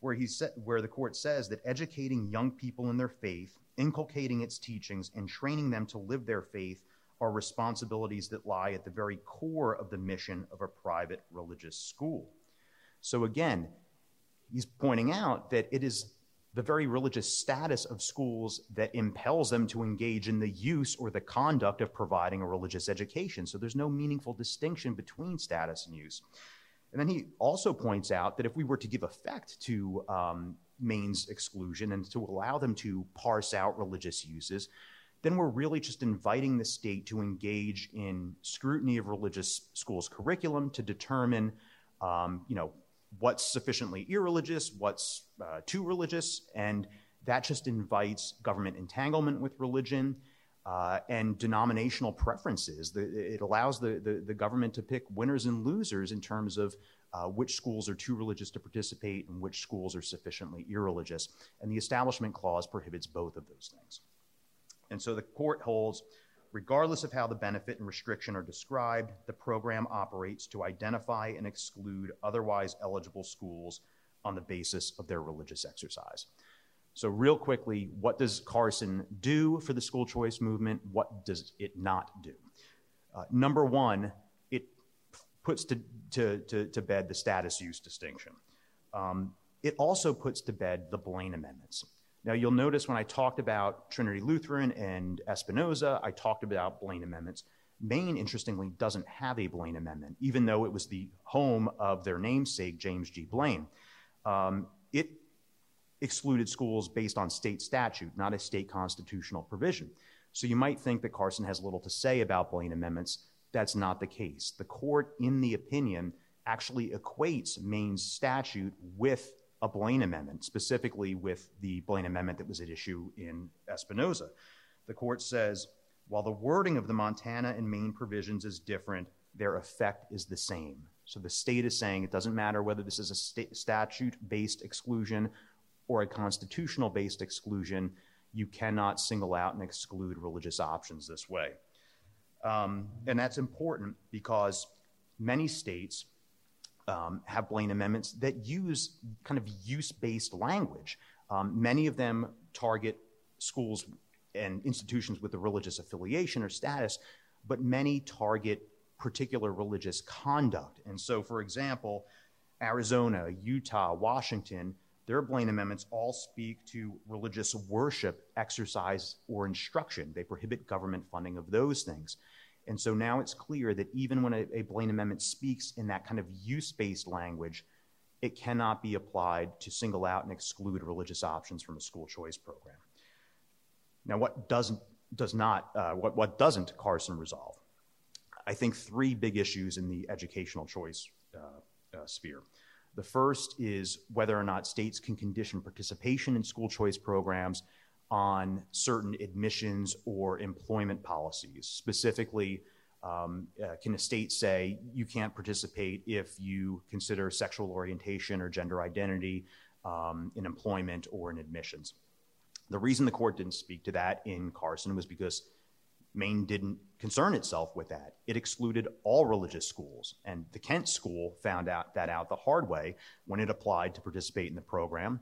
where, he sa- where the court says that educating young people in their faith, inculcating its teachings, and training them to live their faith are responsibilities that lie at the very core of the mission of a private religious school. So again, he's pointing out that it is the very religious status of schools that impels them to engage in the use or the conduct of providing a religious education. So there's no meaningful distinction between status and use. And then he also points out that if we were to give effect to um, Maine's exclusion and to allow them to parse out religious uses, then we're really just inviting the state to engage in scrutiny of religious schools' curriculum to determine, um, you know, what's sufficiently irreligious, what's uh, too religious, and that just invites government entanglement with religion uh, and denominational preferences. The, it allows the, the, the government to pick winners and losers in terms of uh, which schools are too religious to participate and which schools are sufficiently irreligious. And the Establishment Clause prohibits both of those things. And so the court holds, regardless of how the benefit and restriction are described, the program operates to identify and exclude otherwise eligible schools on the basis of their religious exercise. So real quickly, what does Carson do for the school choice movement? What does it not do? Uh, number one, it puts to, to, to, to bed the status use distinction. Um, it also puts to bed the Blaine Amendments. Now, you'll notice when I talked about Trinity Lutheran and Espinoza, I talked about Blaine Amendments. Maine, interestingly, doesn't have a Blaine Amendment, even though it was the home of their namesake, James G. Blaine. Um, it excluded schools based on state statute, not a state constitutional provision. So you might think that Carson has little to say about Blaine Amendments. That's not the case. The court, in the opinion, actually equates Maine's statute with a Blaine Amendment, specifically with the Blaine Amendment that was at issue in Espinoza. The court says, while the wording of the Montana and Maine provisions is different, their effect is the same. So the state is saying it doesn't matter whether this is a st- statute-based exclusion or a constitutional-based exclusion, you cannot single out and exclude religious options this way. Um, and that's important because many states Um, have Blaine Amendments that use kind of use-based language. Um, many of them target schools and institutions with a religious affiliation or status, but many target particular religious conduct. And so, for example, Arizona, Utah, Washington, their Blaine Amendments all speak to religious worship, exercise, or instruction. They prohibit government funding of those things. And so now it's clear that even when a, a Blaine Amendment speaks in that kind of use-based language, it cannot be applied to single out and exclude religious options from a school choice program. Now, what doesn't does not uh, what what doesn't Carson resolve? I think three big issues in the educational choice uh, uh, sphere. The first is whether or not states can condition participation in school choice programs on certain admissions or employment policies. Specifically, um, uh, can a state say you can't participate if you consider sexual orientation or gender identity um, in employment or in admissions? The reason the court didn't speak to that in Carson was because Maine didn't concern itself with that. It excluded all religious schools, and the Kent School found out that out the hard way when it applied to participate in the program.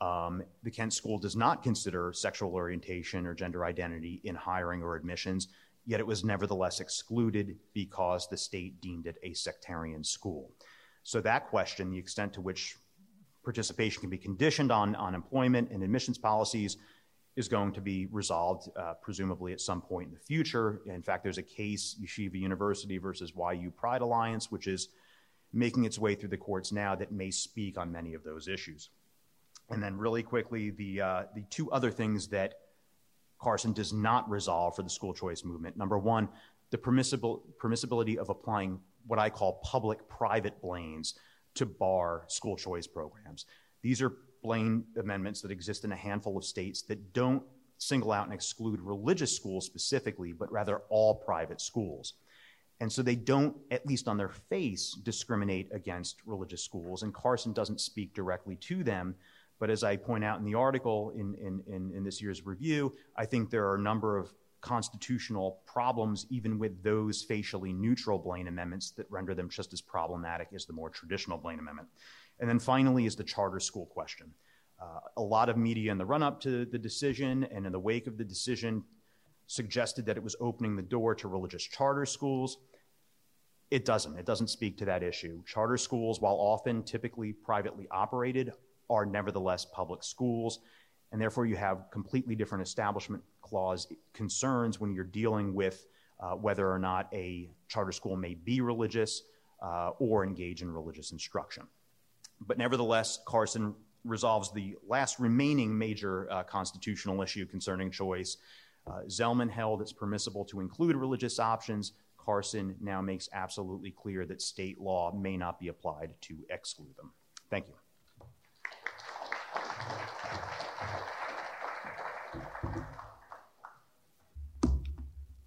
Um, the Kent School does not consider sexual orientation or gender identity in hiring or admissions, yet it was nevertheless excluded because the state deemed it a sectarian school. So that question, the extent to which participation can be conditioned on, on employment and admissions policies, is going to be resolved uh, presumably at some point in the future. In fact, there's a case, Yeshiva University versus Y U Pride Alliance, which is making its way through the courts now, that may speak on many of those issues. And then really quickly, the, uh, the two other things that Carson does not resolve for the school choice movement. Number one, the permissible, permissibility of applying what I call public-private Blaines to bar school choice programs. These are Blaine amendments that exist in a handful of states that don't single out and exclude religious schools specifically, but rather all private schools. And so they don't, at least on their face, discriminate against religious schools, and Carson doesn't speak directly to them. But as I point out in the article in, in, in, in this year's review, I think there are a number of constitutional problems even with those facially neutral Blaine amendments that render them just as problematic as the more traditional Blaine amendment. And then finally is the charter school question. Uh, a lot of media in the run-up to the decision and in the wake of the decision suggested that it was opening the door to religious charter schools. It doesn't. It doesn't speak to that issue. Charter schools, while often typically privately operated, are nevertheless public schools, and therefore you have completely different establishment clause concerns when you're dealing with uh, whether or not a charter school may be religious uh, or engage in religious instruction. But nevertheless, Carson resolves the last remaining major uh, constitutional issue concerning choice. Uh, Zellman held it's permissible to include religious options. Carson now makes absolutely clear that state law may not be applied to exclude them. Thank you.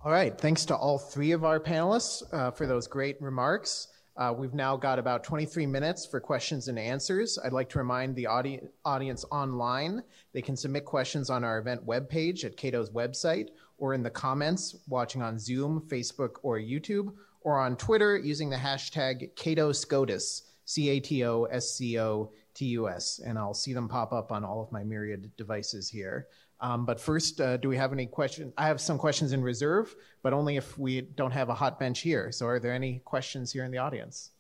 All right, thanks to all three of our panelists uh, for those great remarks. Uh, we've now got about twenty-three minutes for questions and answers. I'd like to remind the audi- audience online, they can submit questions on our event webpage at Cato's website, or in the comments watching on Zoom, Facebook, or YouTube, or on Twitter using the hashtag CatoScotus, C A T O S C O T U S, and I'll see them pop up on all of my myriad devices here. Um, but first, uh, do we have any questions? I have some questions in reserve, but only if we don't have a hot bench here. So are there any questions here in the audience?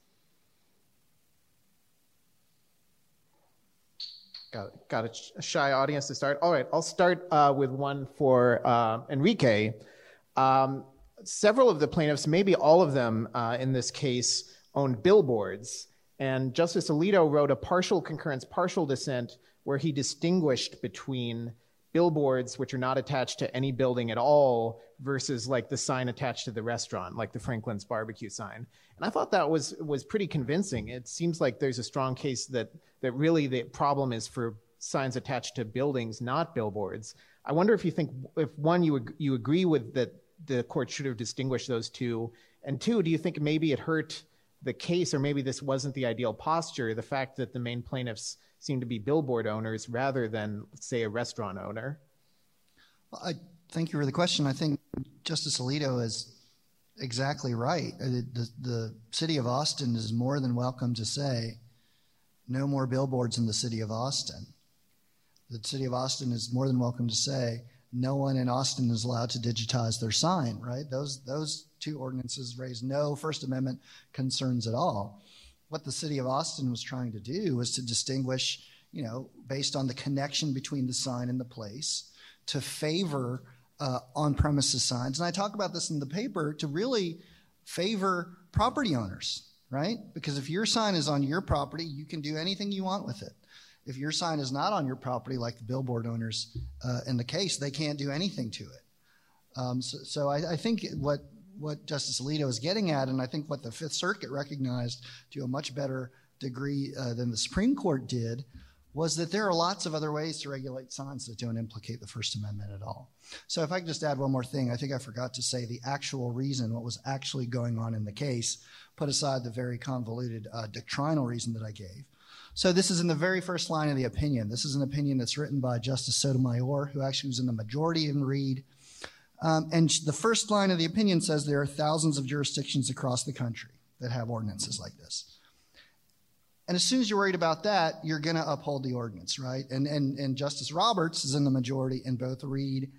Got, got a, sh- a shy audience to start. All right, I'll start uh, with one for uh, Enrique. Um, several of the plaintiffs, maybe all of them uh, in this case, own billboards. And Justice Alito wrote a partial concurrence, partial dissent, where he distinguished between billboards, which are not attached to any building at all, versus like the sign attached to the restaurant, like the Franklin's Barbecue sign. And I thought that was was pretty convincing. It seems like there's a strong case that that really the problem is for signs attached to buildings, not billboards. I wonder if you think, if one, you ag- you agree with that the court should have distinguished those two, and two, do you think maybe it hurt the case, or maybe this wasn't the ideal posture, the fact that the main plaintiffs seem to be billboard owners rather than, say, a restaurant owner? Well, I thank you for the question. I think Justice Alito is exactly right. The, the, the city of Austin is more than welcome to say, no more billboards in the city of Austin. The city of Austin is more than welcome to say, no one in Austin is allowed to digitize their sign, right? Those, those two ordinances raise no First Amendment concerns at all. What the city of Austin was trying to do was to distinguish, you know, based on the connection between the sign and the place, to favor uh, on-premises signs. And I talk about this in the paper, to really favor property owners, right? Because if your sign is on your property, you can do anything you want with it. If your sign is not on your property, like the billboard owners uh, in the case, they can't do anything to it. Um, so so I, I think what what Justice Alito is getting at, and I think what the Fifth Circuit recognized to a much better degree uh, than the Supreme Court did, was that there are lots of other ways to regulate signs that don't implicate the First Amendment at all. So if I could just add one more thing, I think I forgot to say the actual reason, what was actually going on in the case, put aside the very convoluted uh, doctrinal reason that I gave. So this is in the very first line of the opinion. This is an opinion that's written by Justice Sotomayor, who actually was in the majority in Reed. Um, and the first line of the opinion says there are thousands of jurisdictions across the country that have ordinances like this. And as soon as you're worried about that, you're going to uphold the ordinance, right? And, and, and Justice Roberts is in the majority in both Reed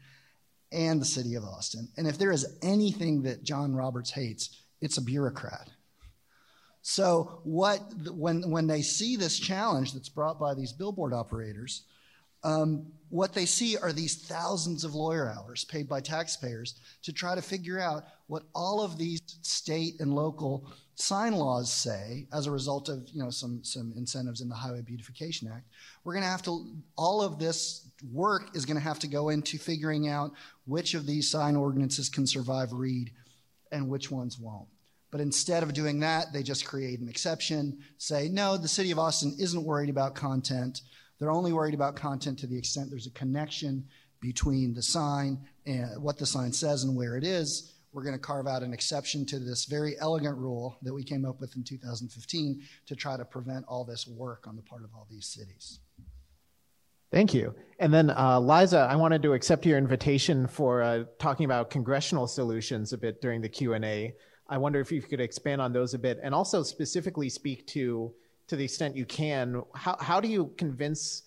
and the city of Austin. And if there is anything that John Roberts hates, it's a bureaucrat. So what when, when they see this challenge that's brought by these billboard operators, um, what they see are these thousands of lawyer hours paid by taxpayers to try to figure out what all of these state and local sign laws say as a result of, you know, some, some incentives in the Highway Beautification Act. We're going to have to, all of this work is going to have to go into figuring out which of these sign ordinances can survive Reed and which ones won't. But instead of doing that, they just create an exception, say, no, the city of Austin isn't worried about content. They're only worried about content to the extent there's a connection between the sign and what the sign says and where it is. We're going to carve out an exception to this very elegant rule that we came up with in two thousand fifteen to try to prevent all this work on the part of all these cities. Thank you. And then, uh, Liza, I wanted to accept your invitation for uh, talking about congressional solutions a bit during the Q and A. I wonder if you could expand on those a bit, and also specifically speak to, to the extent you can, how, how do you convince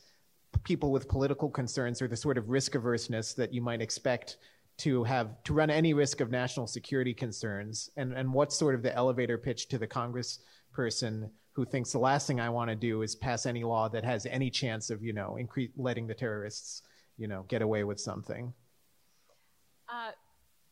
people with political concerns or the sort of risk-averseness that you might expect to have to run any risk of national security concerns, and, and what's sort of the elevator pitch to the congressperson who thinks the last thing I want to do is pass any law that has any chance of, you know, incre- letting the terrorists, you know, get away with something? Uh-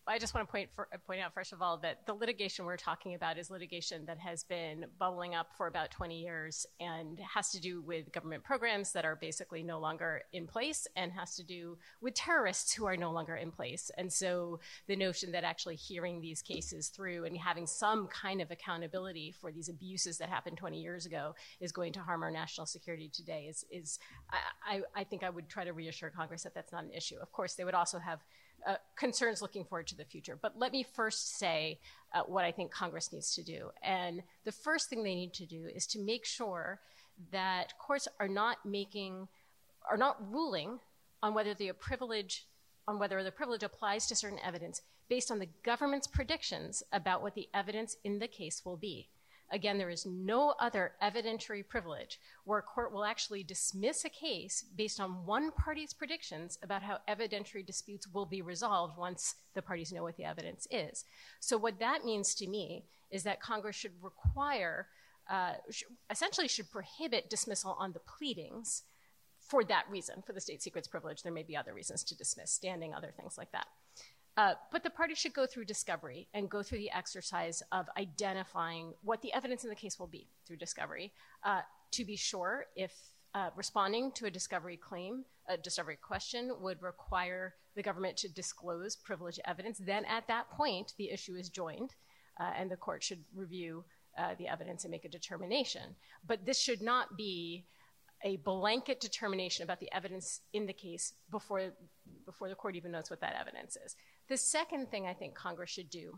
I just want to point, for, point out, first of all, that the litigation we're talking about is litigation that has been bubbling up for about twenty years and has to do with government programs that are basically no longer in place and has to do with terrorists who are no longer in place. And so the notion that actually hearing these cases through and having some kind of accountability for these abuses that happened twenty years ago is going to harm our national security today is, is I, I think I would try to reassure Congress that that's not an issue. Of course, they would also have Uh, concerns looking forward to the future. But let me first say uh, what I think Congress needs to do. And the first thing they need to do is to make sure that courts are not making, are not ruling on whether the privilege, on whether the privilege applies to certain evidence based on the government's predictions about what the evidence in the case will be. Again, there is no other evidentiary privilege where a court will actually dismiss a case based on one party's predictions about how evidentiary disputes will be resolved once the parties know what the evidence is. So what that means to me is that Congress should require, uh, sh- essentially should prohibit dismissal on the pleadings for that reason, for the state secrets privilege. There may be other reasons to dismiss, standing, other things like that. Uh, but the parties should go through discovery and go through the exercise of identifying what the evidence in the case will be through discovery. Uh, to be sure, if uh, responding to a discovery claim, a discovery question would require the government to disclose privileged evidence, then at that point, the issue is joined uh, and the court should review uh, the evidence and make a determination. But this should not be a blanket determination about the evidence in the case before, before the court even knows what that evidence is. The second thing I think Congress should do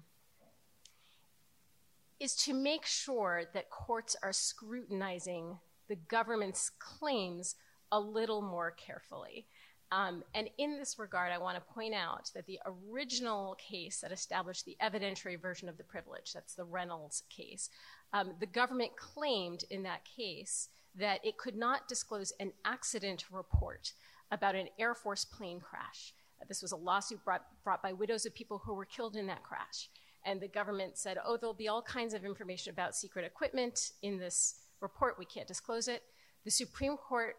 is to make sure that courts are scrutinizing the government's claims a little more carefully. Um, and in this regard, I want to point out that the original case that established the evidentiary version of the privilege, that's the Reynolds case, um, the government claimed in that case that it could not disclose an accident report about an Air Force plane crash. This was a lawsuit brought, brought by widows of people who were killed in that crash. And the government said, oh, there'll be all kinds of information about secret equipment in this report. We can't disclose it. The Supreme Court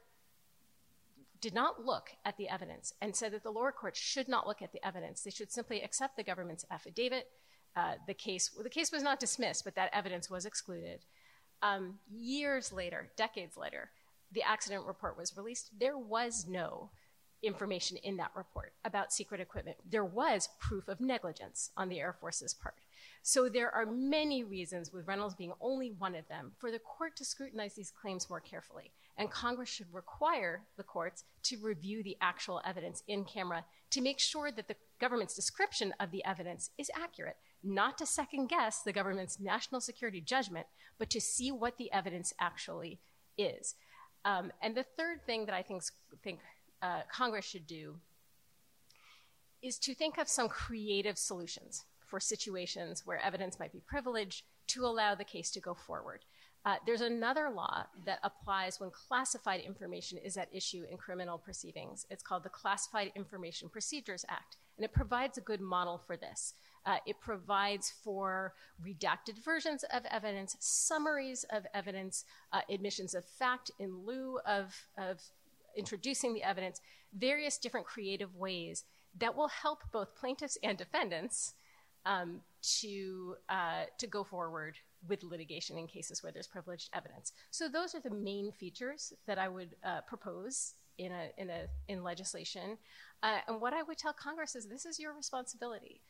did not look at the evidence and said that the lower courts should not look at the evidence. They should simply accept the government's affidavit. Uh, the case, well, the case was not dismissed, but that evidence was excluded. Um, years later, decades later, the accident report was released. There was no information in that report about secret equipment. There was proof of negligence on the Air Force's part. So there are many reasons, with Reynolds being only one of them, for the court to scrutinize these claims more carefully. And Congress should require the courts to review the actual evidence in camera to make sure that the government's description of the evidence is accurate, not to second guess the government's national security judgment, but to see what the evidence actually is. Um, and the third thing that I think, think Uh, Congress should do is to think of some creative solutions for situations where evidence might be privileged to allow the case to go forward. Uh, there's another law that applies when classified information is at issue in criminal proceedings. It's called the Classified Information Procedures Act, and it provides a good model for this. Uh, it provides for redacted versions of evidence, summaries of evidence, uh, admissions of fact in lieu of, of introducing the evidence, various different creative ways that will help both plaintiffs and defendants um, to, uh, to go forward with litigation in cases where there's privileged evidence. So those are the main features that I would uh, propose in, a, in, a, in legislation. Uh, and what I would tell Congress is this is your responsibility.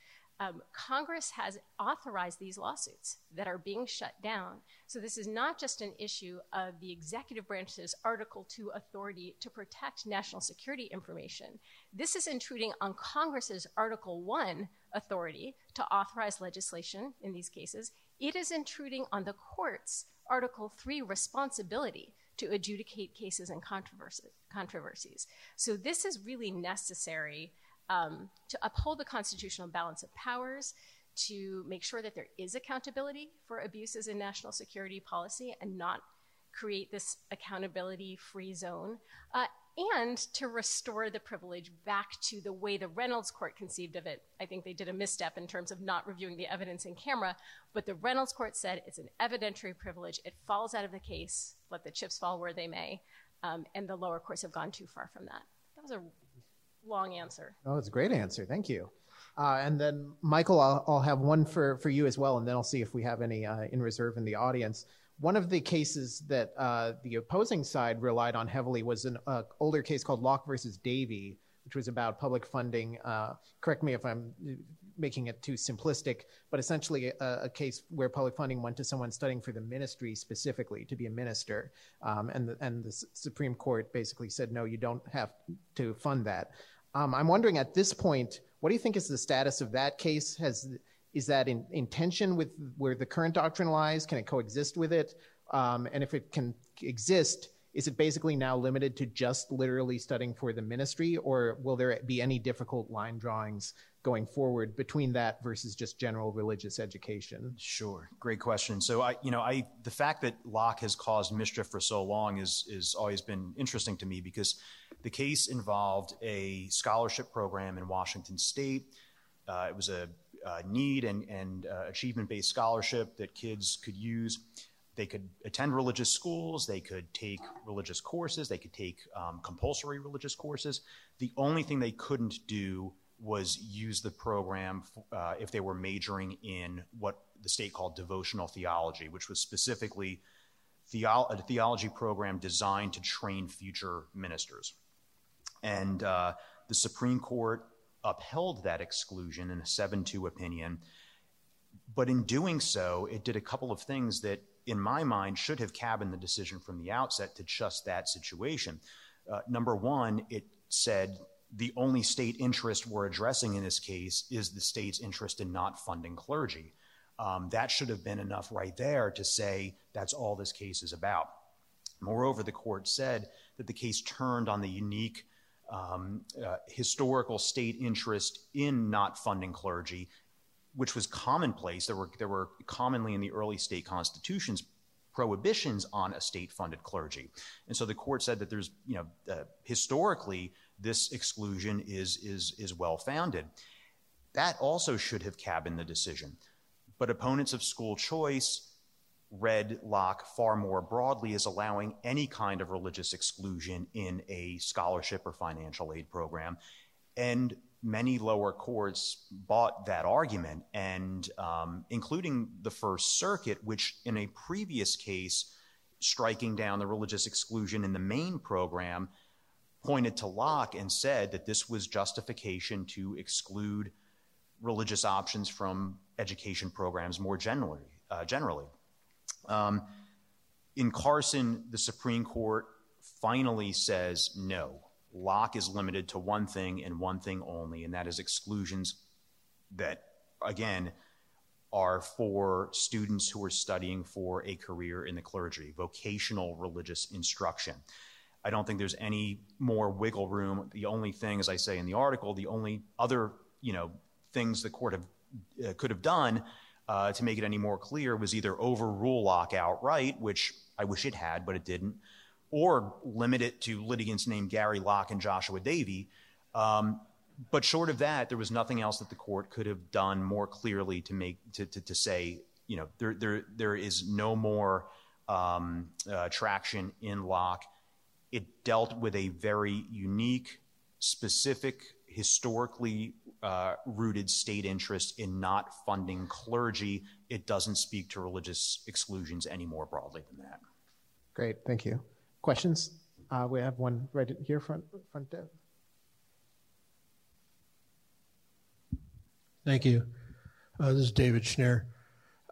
Um, Congress has authorized these lawsuits that are being shut down. So this is not just an issue of the executive branch's Article two authority to protect national security information. This is intruding on Congress's Article one authority to authorize legislation in these cases. It is intruding on the court's Article three responsibility to adjudicate cases and controversies. So this is really necessary Um, to uphold the constitutional balance of powers, to make sure that there is accountability for abuses in national security policy and not create this accountability-free zone, uh, and to restore the privilege back to the way the Reynolds Court conceived of it. I think they did a misstep in terms of not reviewing the evidence in camera, but the Reynolds Court said it's an evidentiary privilege. It falls out of the case. Let the chips fall where they may. Um, and the lower courts have gone too far from that. That was a long answer. Oh, it's a great answer. Thank you. Uh, and then, Michael, I'll, I'll have one for, for you as well, and then I'll see if we have any uh, in reserve in the audience. One of the cases that uh, the opposing side relied on heavily was an uh, older case called Locke versus Davey, which was about public funding. Uh, correct me if I'm making it too simplistic, but essentially a, a case where public funding went to someone studying for the ministry specifically to be a minister. Um, and, the, and the Supreme Court basically said, no, you don't have to fund that. Um, I'm wondering at this point, what do you think is the status of that case? Has, is that in, in tension with where the current doctrine lies? Can it coexist with it? Um, and if it can exist, is it basically now limited to just literally studying for the ministry? Or will there be any difficult line drawings going forward between that versus just general religious education? Sure, great question. So I, you know, I the fact that Locke has caused mischief for so long is is always been interesting to me, because the case involved a scholarship program in Washington State. Uh, it was a, a need and, and uh, achievement-based scholarship that kids could use. They could attend religious schools, they could take religious courses, they could take um, compulsory religious courses. The only thing they couldn't do was use the program uh, if they were majoring in what the state called devotional theology, which was specifically theo- a theology program designed to train future ministers. And uh, the Supreme Court upheld that exclusion in a seven two opinion. But in doing so, it did a couple of things that, in my mind, should have cabined the decision from the outset to just that situation. Uh, number one, it said the only state interest we're addressing in this case is the state's interest in not funding clergy. Um, that should have been enough right there to say that's all this case is about. Moreover, the court said that the case turned on the unique um, uh, historical state interest in not funding clergy, which was commonplace. There were, there were commonly in the early state constitutions prohibitions on a state-funded clergy. And so the court said that there's, you know, uh, historically, this exclusion is, is, is well-founded. That also should have cabined the decision. But opponents of school choice read Locke far more broadly as allowing any kind of religious exclusion in a scholarship or financial aid program. And many lower courts bought that argument, and um, including the First Circuit, which in a previous case, striking down the religious exclusion in the Maine program, pointed to Locke and said that this was justification to exclude religious options from education programs more generally. Uh, generally. Um, in Carson, the Supreme Court finally says no. Locke is limited to one thing and one thing only, and that is exclusions that, again, are for students who are studying for a career in the clergy, vocational religious instruction. I don't think there's any more wiggle room. The only thing, as I say in the article, the only other you know, things the court have, uh, could have done uh, to make it any more clear was either overrule Locke outright, which I wish it had, but it didn't, or limit it to litigants named Gary Locke and Joshua Davey. Um, but short of that, there was nothing else that the court could have done more clearly to make to to, to say, you know, there there there is no more um, uh, traction in Locke. It dealt with a very unique, specific, historically uh, rooted state interest in not funding clergy. It doesn't speak to religious exclusions any more broadly than that. Great, thank you. Questions? Uh, we have one right here, front front there. Thank you. Uh, this is David Schneer.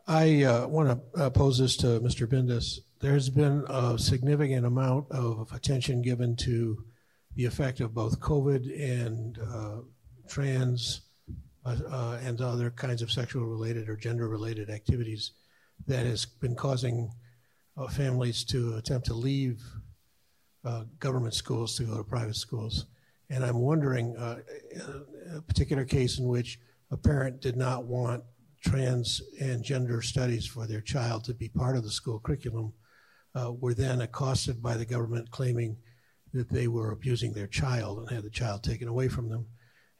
I uh, want to uh, pose this to Mister Bendis. There's been a significant amount of attention given to the effect of both COVID and uh, trans uh, uh, and other kinds of sexual related or gender related activities that has been causing uh, families to attempt to leave uh, government schools to go to private schools. And I'm wondering uh, a particular case in which a parent did not want trans and gender studies for their child to be part of the school curriculum, uh, were then accosted by the government claiming that they were abusing their child and had the child taken away from them.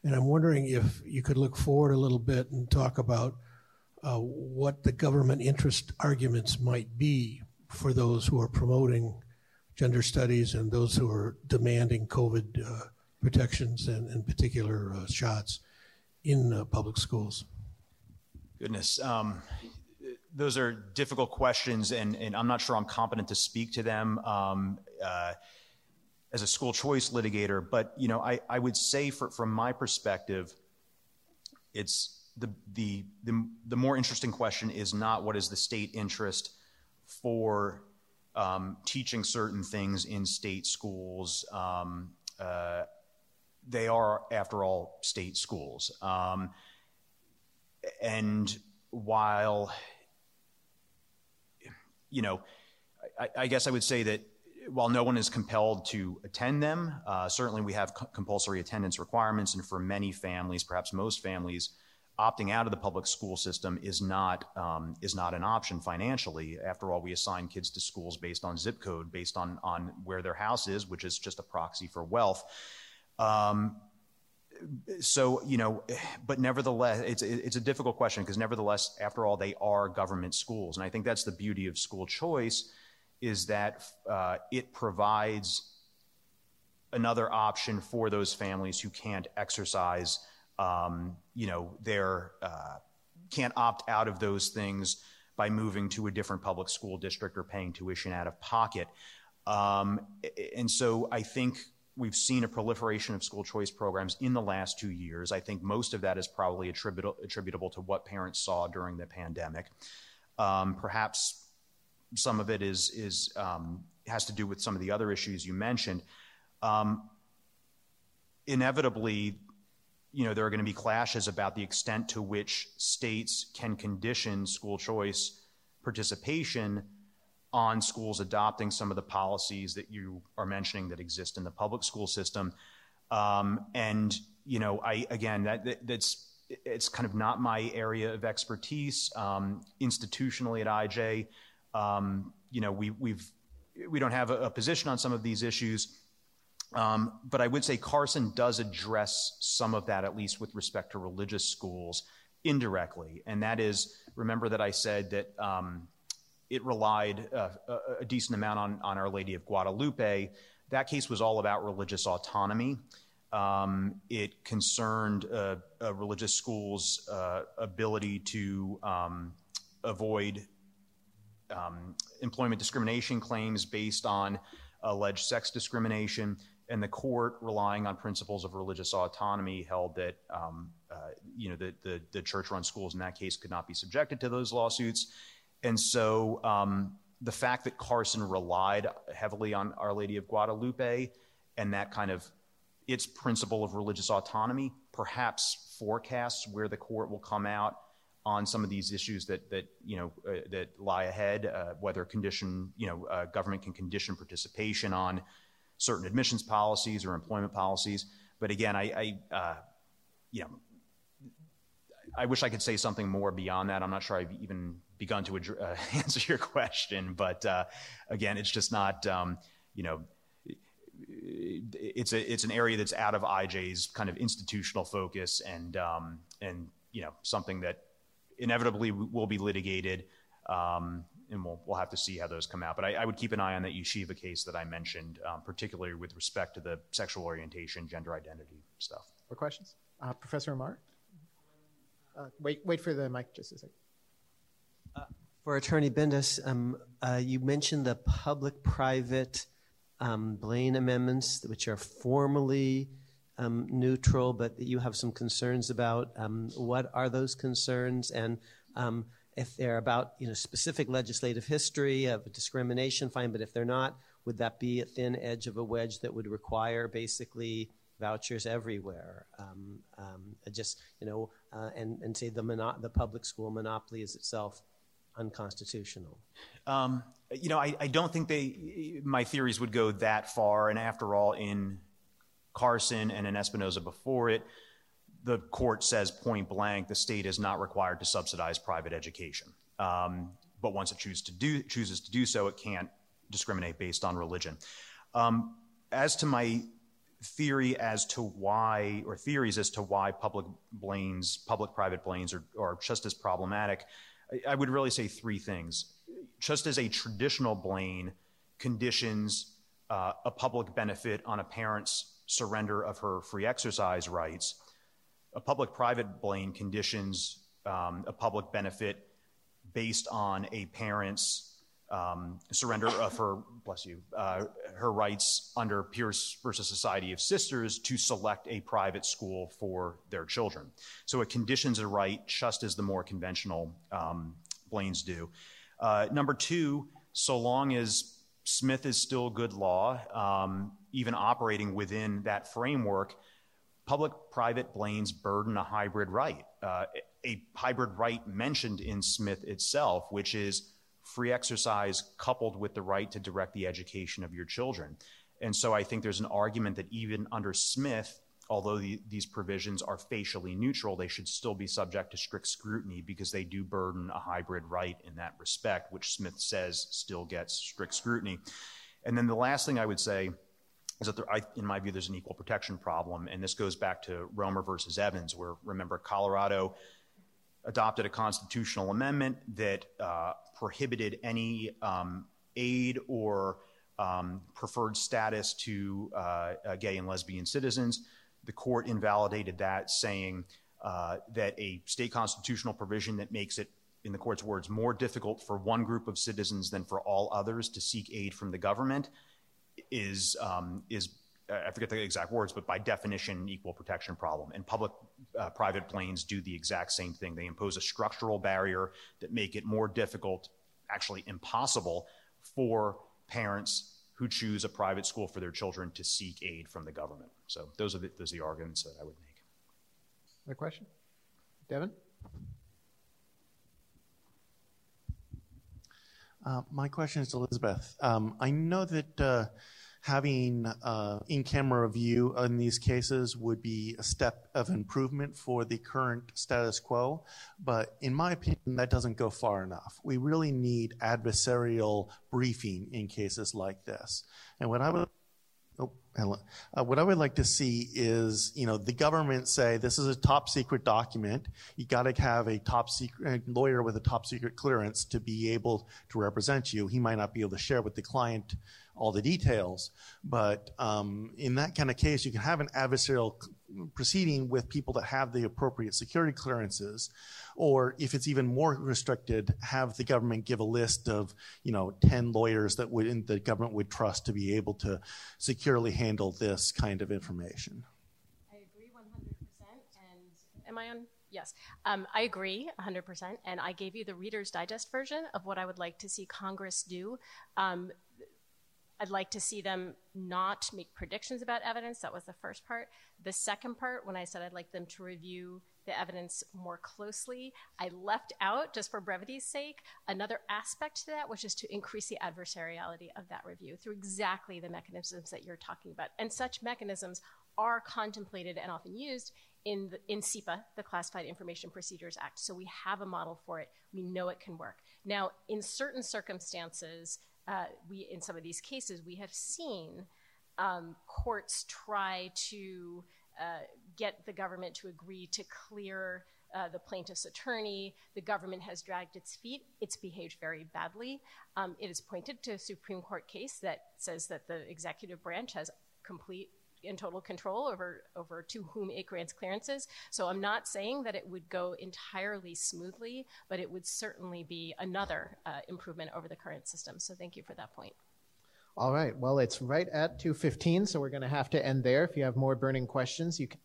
And I'm wondering if you could look forward a little bit and talk about uh, what the government interest arguments might be for those who are promoting gender studies and those who are demanding COVID uh, protections and, and particular uh, shots in uh, public schools. Goodness, um, those are difficult questions, and, and I'm not sure I'm competent to speak to them um, uh, as a school choice litigator. But you know, I, I would say, for, from my perspective, it's the, the the the more interesting question is not what is the state interest for um, teaching certain things in state schools. Um, uh, They are, after all, state schools. Um, and while, you know, I, I guess I would say that while no one is compelled to attend them, uh, certainly we have co- compulsory attendance requirements. And for many families, perhaps most families, opting out of the public school system is not, um, is not an option financially. After all, we assign kids to schools based on zip code, based on, on where their house is, which is just a proxy for wealth. Um, so, you know, but nevertheless, it's, it's a difficult question because nevertheless, after all, they are government schools. And I think that's the beauty of school choice is that uh, it provides another option for those families who can't exercise, um, you know, their, uh, can't opt out of those things by moving to a different public school district or paying tuition out of pocket. Um, and so I think we've seen a proliferation of school choice programs in the last two years. I think most of that is probably attributable, attributable to what parents saw during the pandemic. Um, perhaps some of it is, is um, has to do with some of the other issues you mentioned. Um, inevitably, you know, there are going to be clashes about the extent to which states can condition school choice participation on schools adopting some of the policies that you are mentioning that exist in the public school system. Um, and, you know, I, again, that, that that's, it's kind of not my area of expertise. Um, institutionally at I J, um, you know, we, we've, we don't have a, a position on some of these issues. Um, but I would say Carson does address some of that, at least with respect to religious schools, indirectly. And that is, remember that I said that, um, it relied uh, a decent amount on, on Our Lady of Guadalupe. That case was all about religious autonomy. Um, it concerned uh, a religious school's uh, ability to um, avoid um, employment discrimination claims based on alleged sex discrimination. And the court, relying on principles of religious autonomy, held that um, uh, you know the, the, the church-run schools in that case could not be subjected to those lawsuits. And so um, the fact that Carson relied heavily on Our Lady of Guadalupe and that kind of its principle of religious autonomy perhaps forecasts where the court will come out on some of these issues that that you know uh, that lie ahead, uh, whether condition you know uh, government can condition participation on certain admissions policies or employment policies. But again, I, I uh, you know I wish I could say something more beyond that. I'm not sure I've even begun to ad- uh, answer your question, but uh, again, it's just not, um, you know, it's a it's an area that's out of I J's kind of institutional focus, and um, and you know, something that inevitably will be litigated, um, and we'll we'll have to see how those come out. But I, I would keep an eye on that yeshiva case that I mentioned, um, particularly with respect to the sexual orientation, gender identity stuff. More questions, uh, Professor Amar? Uh, wait, wait for the mic just a second. Uh, for Attorney Bendis, um, uh, you mentioned the public-private um, Blaine Amendments, which are formally um, neutral, but you have some concerns about. Um, what are those concerns? And um, if they're about, you know, specific legislative history of discrimination, fine, but if they're not, would that be a thin edge of a wedge that would require basically vouchers everywhere, um, um, just, you know, uh, and, and say the mono- the public school monopoly is itself unconstitutional? Um, you know, I, I don't think they, my theories would go that far. And after all, in Carson and in Espinoza before it, the court says point blank, the state is not required to subsidize private education. Um, but once it chooses to do, chooses to do so, it can't discriminate based on religion. Um, as to my theory as to why, or theories as to why public blains, public-private blains are, are just as problematic, I, I would really say three things. Just as a traditional blain conditions uh, a public benefit on a parent's surrender of her free exercise rights, a public-private blain conditions um, a public benefit based on a parent's Um, surrender of her, bless you, uh, her rights under Pierce versus Society of Sisters to select a private school for their children. So it conditions a right just as the more conventional um, blains do. Uh, number two, so long as Smith is still good law, um, even operating within that framework, public-private blains burden a hybrid right, uh, a hybrid right mentioned in Smith itself, which is free exercise coupled with the right to direct the education of your children. And so I think there's an argument that even under Smith, although the, these provisions are facially neutral, they should still be subject to strict scrutiny because they do burden a hybrid right in that respect, which Smith says still gets strict scrutiny. And then the last thing I would say is that there, I, in my view, there's an equal protection problem. And this goes back to Romer versus Evans, where, remember, Colorado adopted a constitutional amendment that uh, prohibited any um, aid or um, preferred status to uh, uh, gay and lesbian citizens. The court invalidated that, saying uh, that a state constitutional provision that makes it, in the court's words, more difficult for one group of citizens than for all others to seek aid from the government is, um, is I forget the exact words, but by definition, equal protection problem. And public Uh, private blains do the exact same thing. They impose a structural barrier that make it more difficult, actually impossible, for parents who choose a private school for their children to seek aid from the government. So those are the, those are the arguments that I would make. Another question? Devin? Uh, my question is to Elizabeth. Um, I know that uh, having uh, in-camera view in these cases would be a step of improvement for the current status quo, but in my opinion, that doesn't go far enough. We really need adversarial briefing in cases like this. And what I would, oh, hello. Uh, what I would like to see is, you know, the government say this is a top secret document. You got to have a top secret a lawyer with a top secret clearance to be able to represent you. He might not be able to share with the client all the details, but um, in that kind of case, you can have an adversarial proceeding with people that have the appropriate security clearances, or if it's even more restricted, have the government give a list of, you know, ten lawyers that would, the government would trust to be able to securely handle this kind of information. I agree one hundred percent, and am I on? Yes, um, I agree one hundred percent, and I gave you the Reader's Digest version of what I would like to see Congress do. Um, I'd like to see them not make predictions about evidence. That was the first part. The second part, when I said I'd like them to review the evidence more closely, I left out, just for brevity's sake, another aspect to that, which is to increase the adversariality of that review through exactly the mechanisms that you're talking about. And such mechanisms are contemplated and often used in, the, in SIPA, the Classified Information Procedures Act. So we have a model for it. We know it can work. Now, in certain circumstances, uh, we in some of these cases, we have seen um, courts try to uh, get the government to agree to clear Uh, the plaintiff's attorney. The government has dragged its feet. It's behaved very badly. Um, it is pointed to a Supreme Court case that says that the executive branch has complete and total control over, over to whom it grants clearances. So I'm not saying that it would go entirely smoothly, but it would certainly be another uh, improvement over the current system. So thank you for that point. All right. Well, it's right at two fifteen, so we're going to have to end there. If you have more burning questions, you can...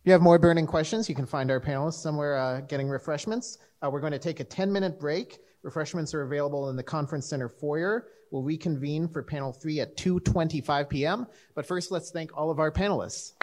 If you have more burning questions, you can find our panelists somewhere uh, getting refreshments. Uh, we're going to take a ten-minute break. Refreshments are available in the conference center foyer. We'll reconvene for panel three at two twenty-five p m But first, let's thank all of our panelists.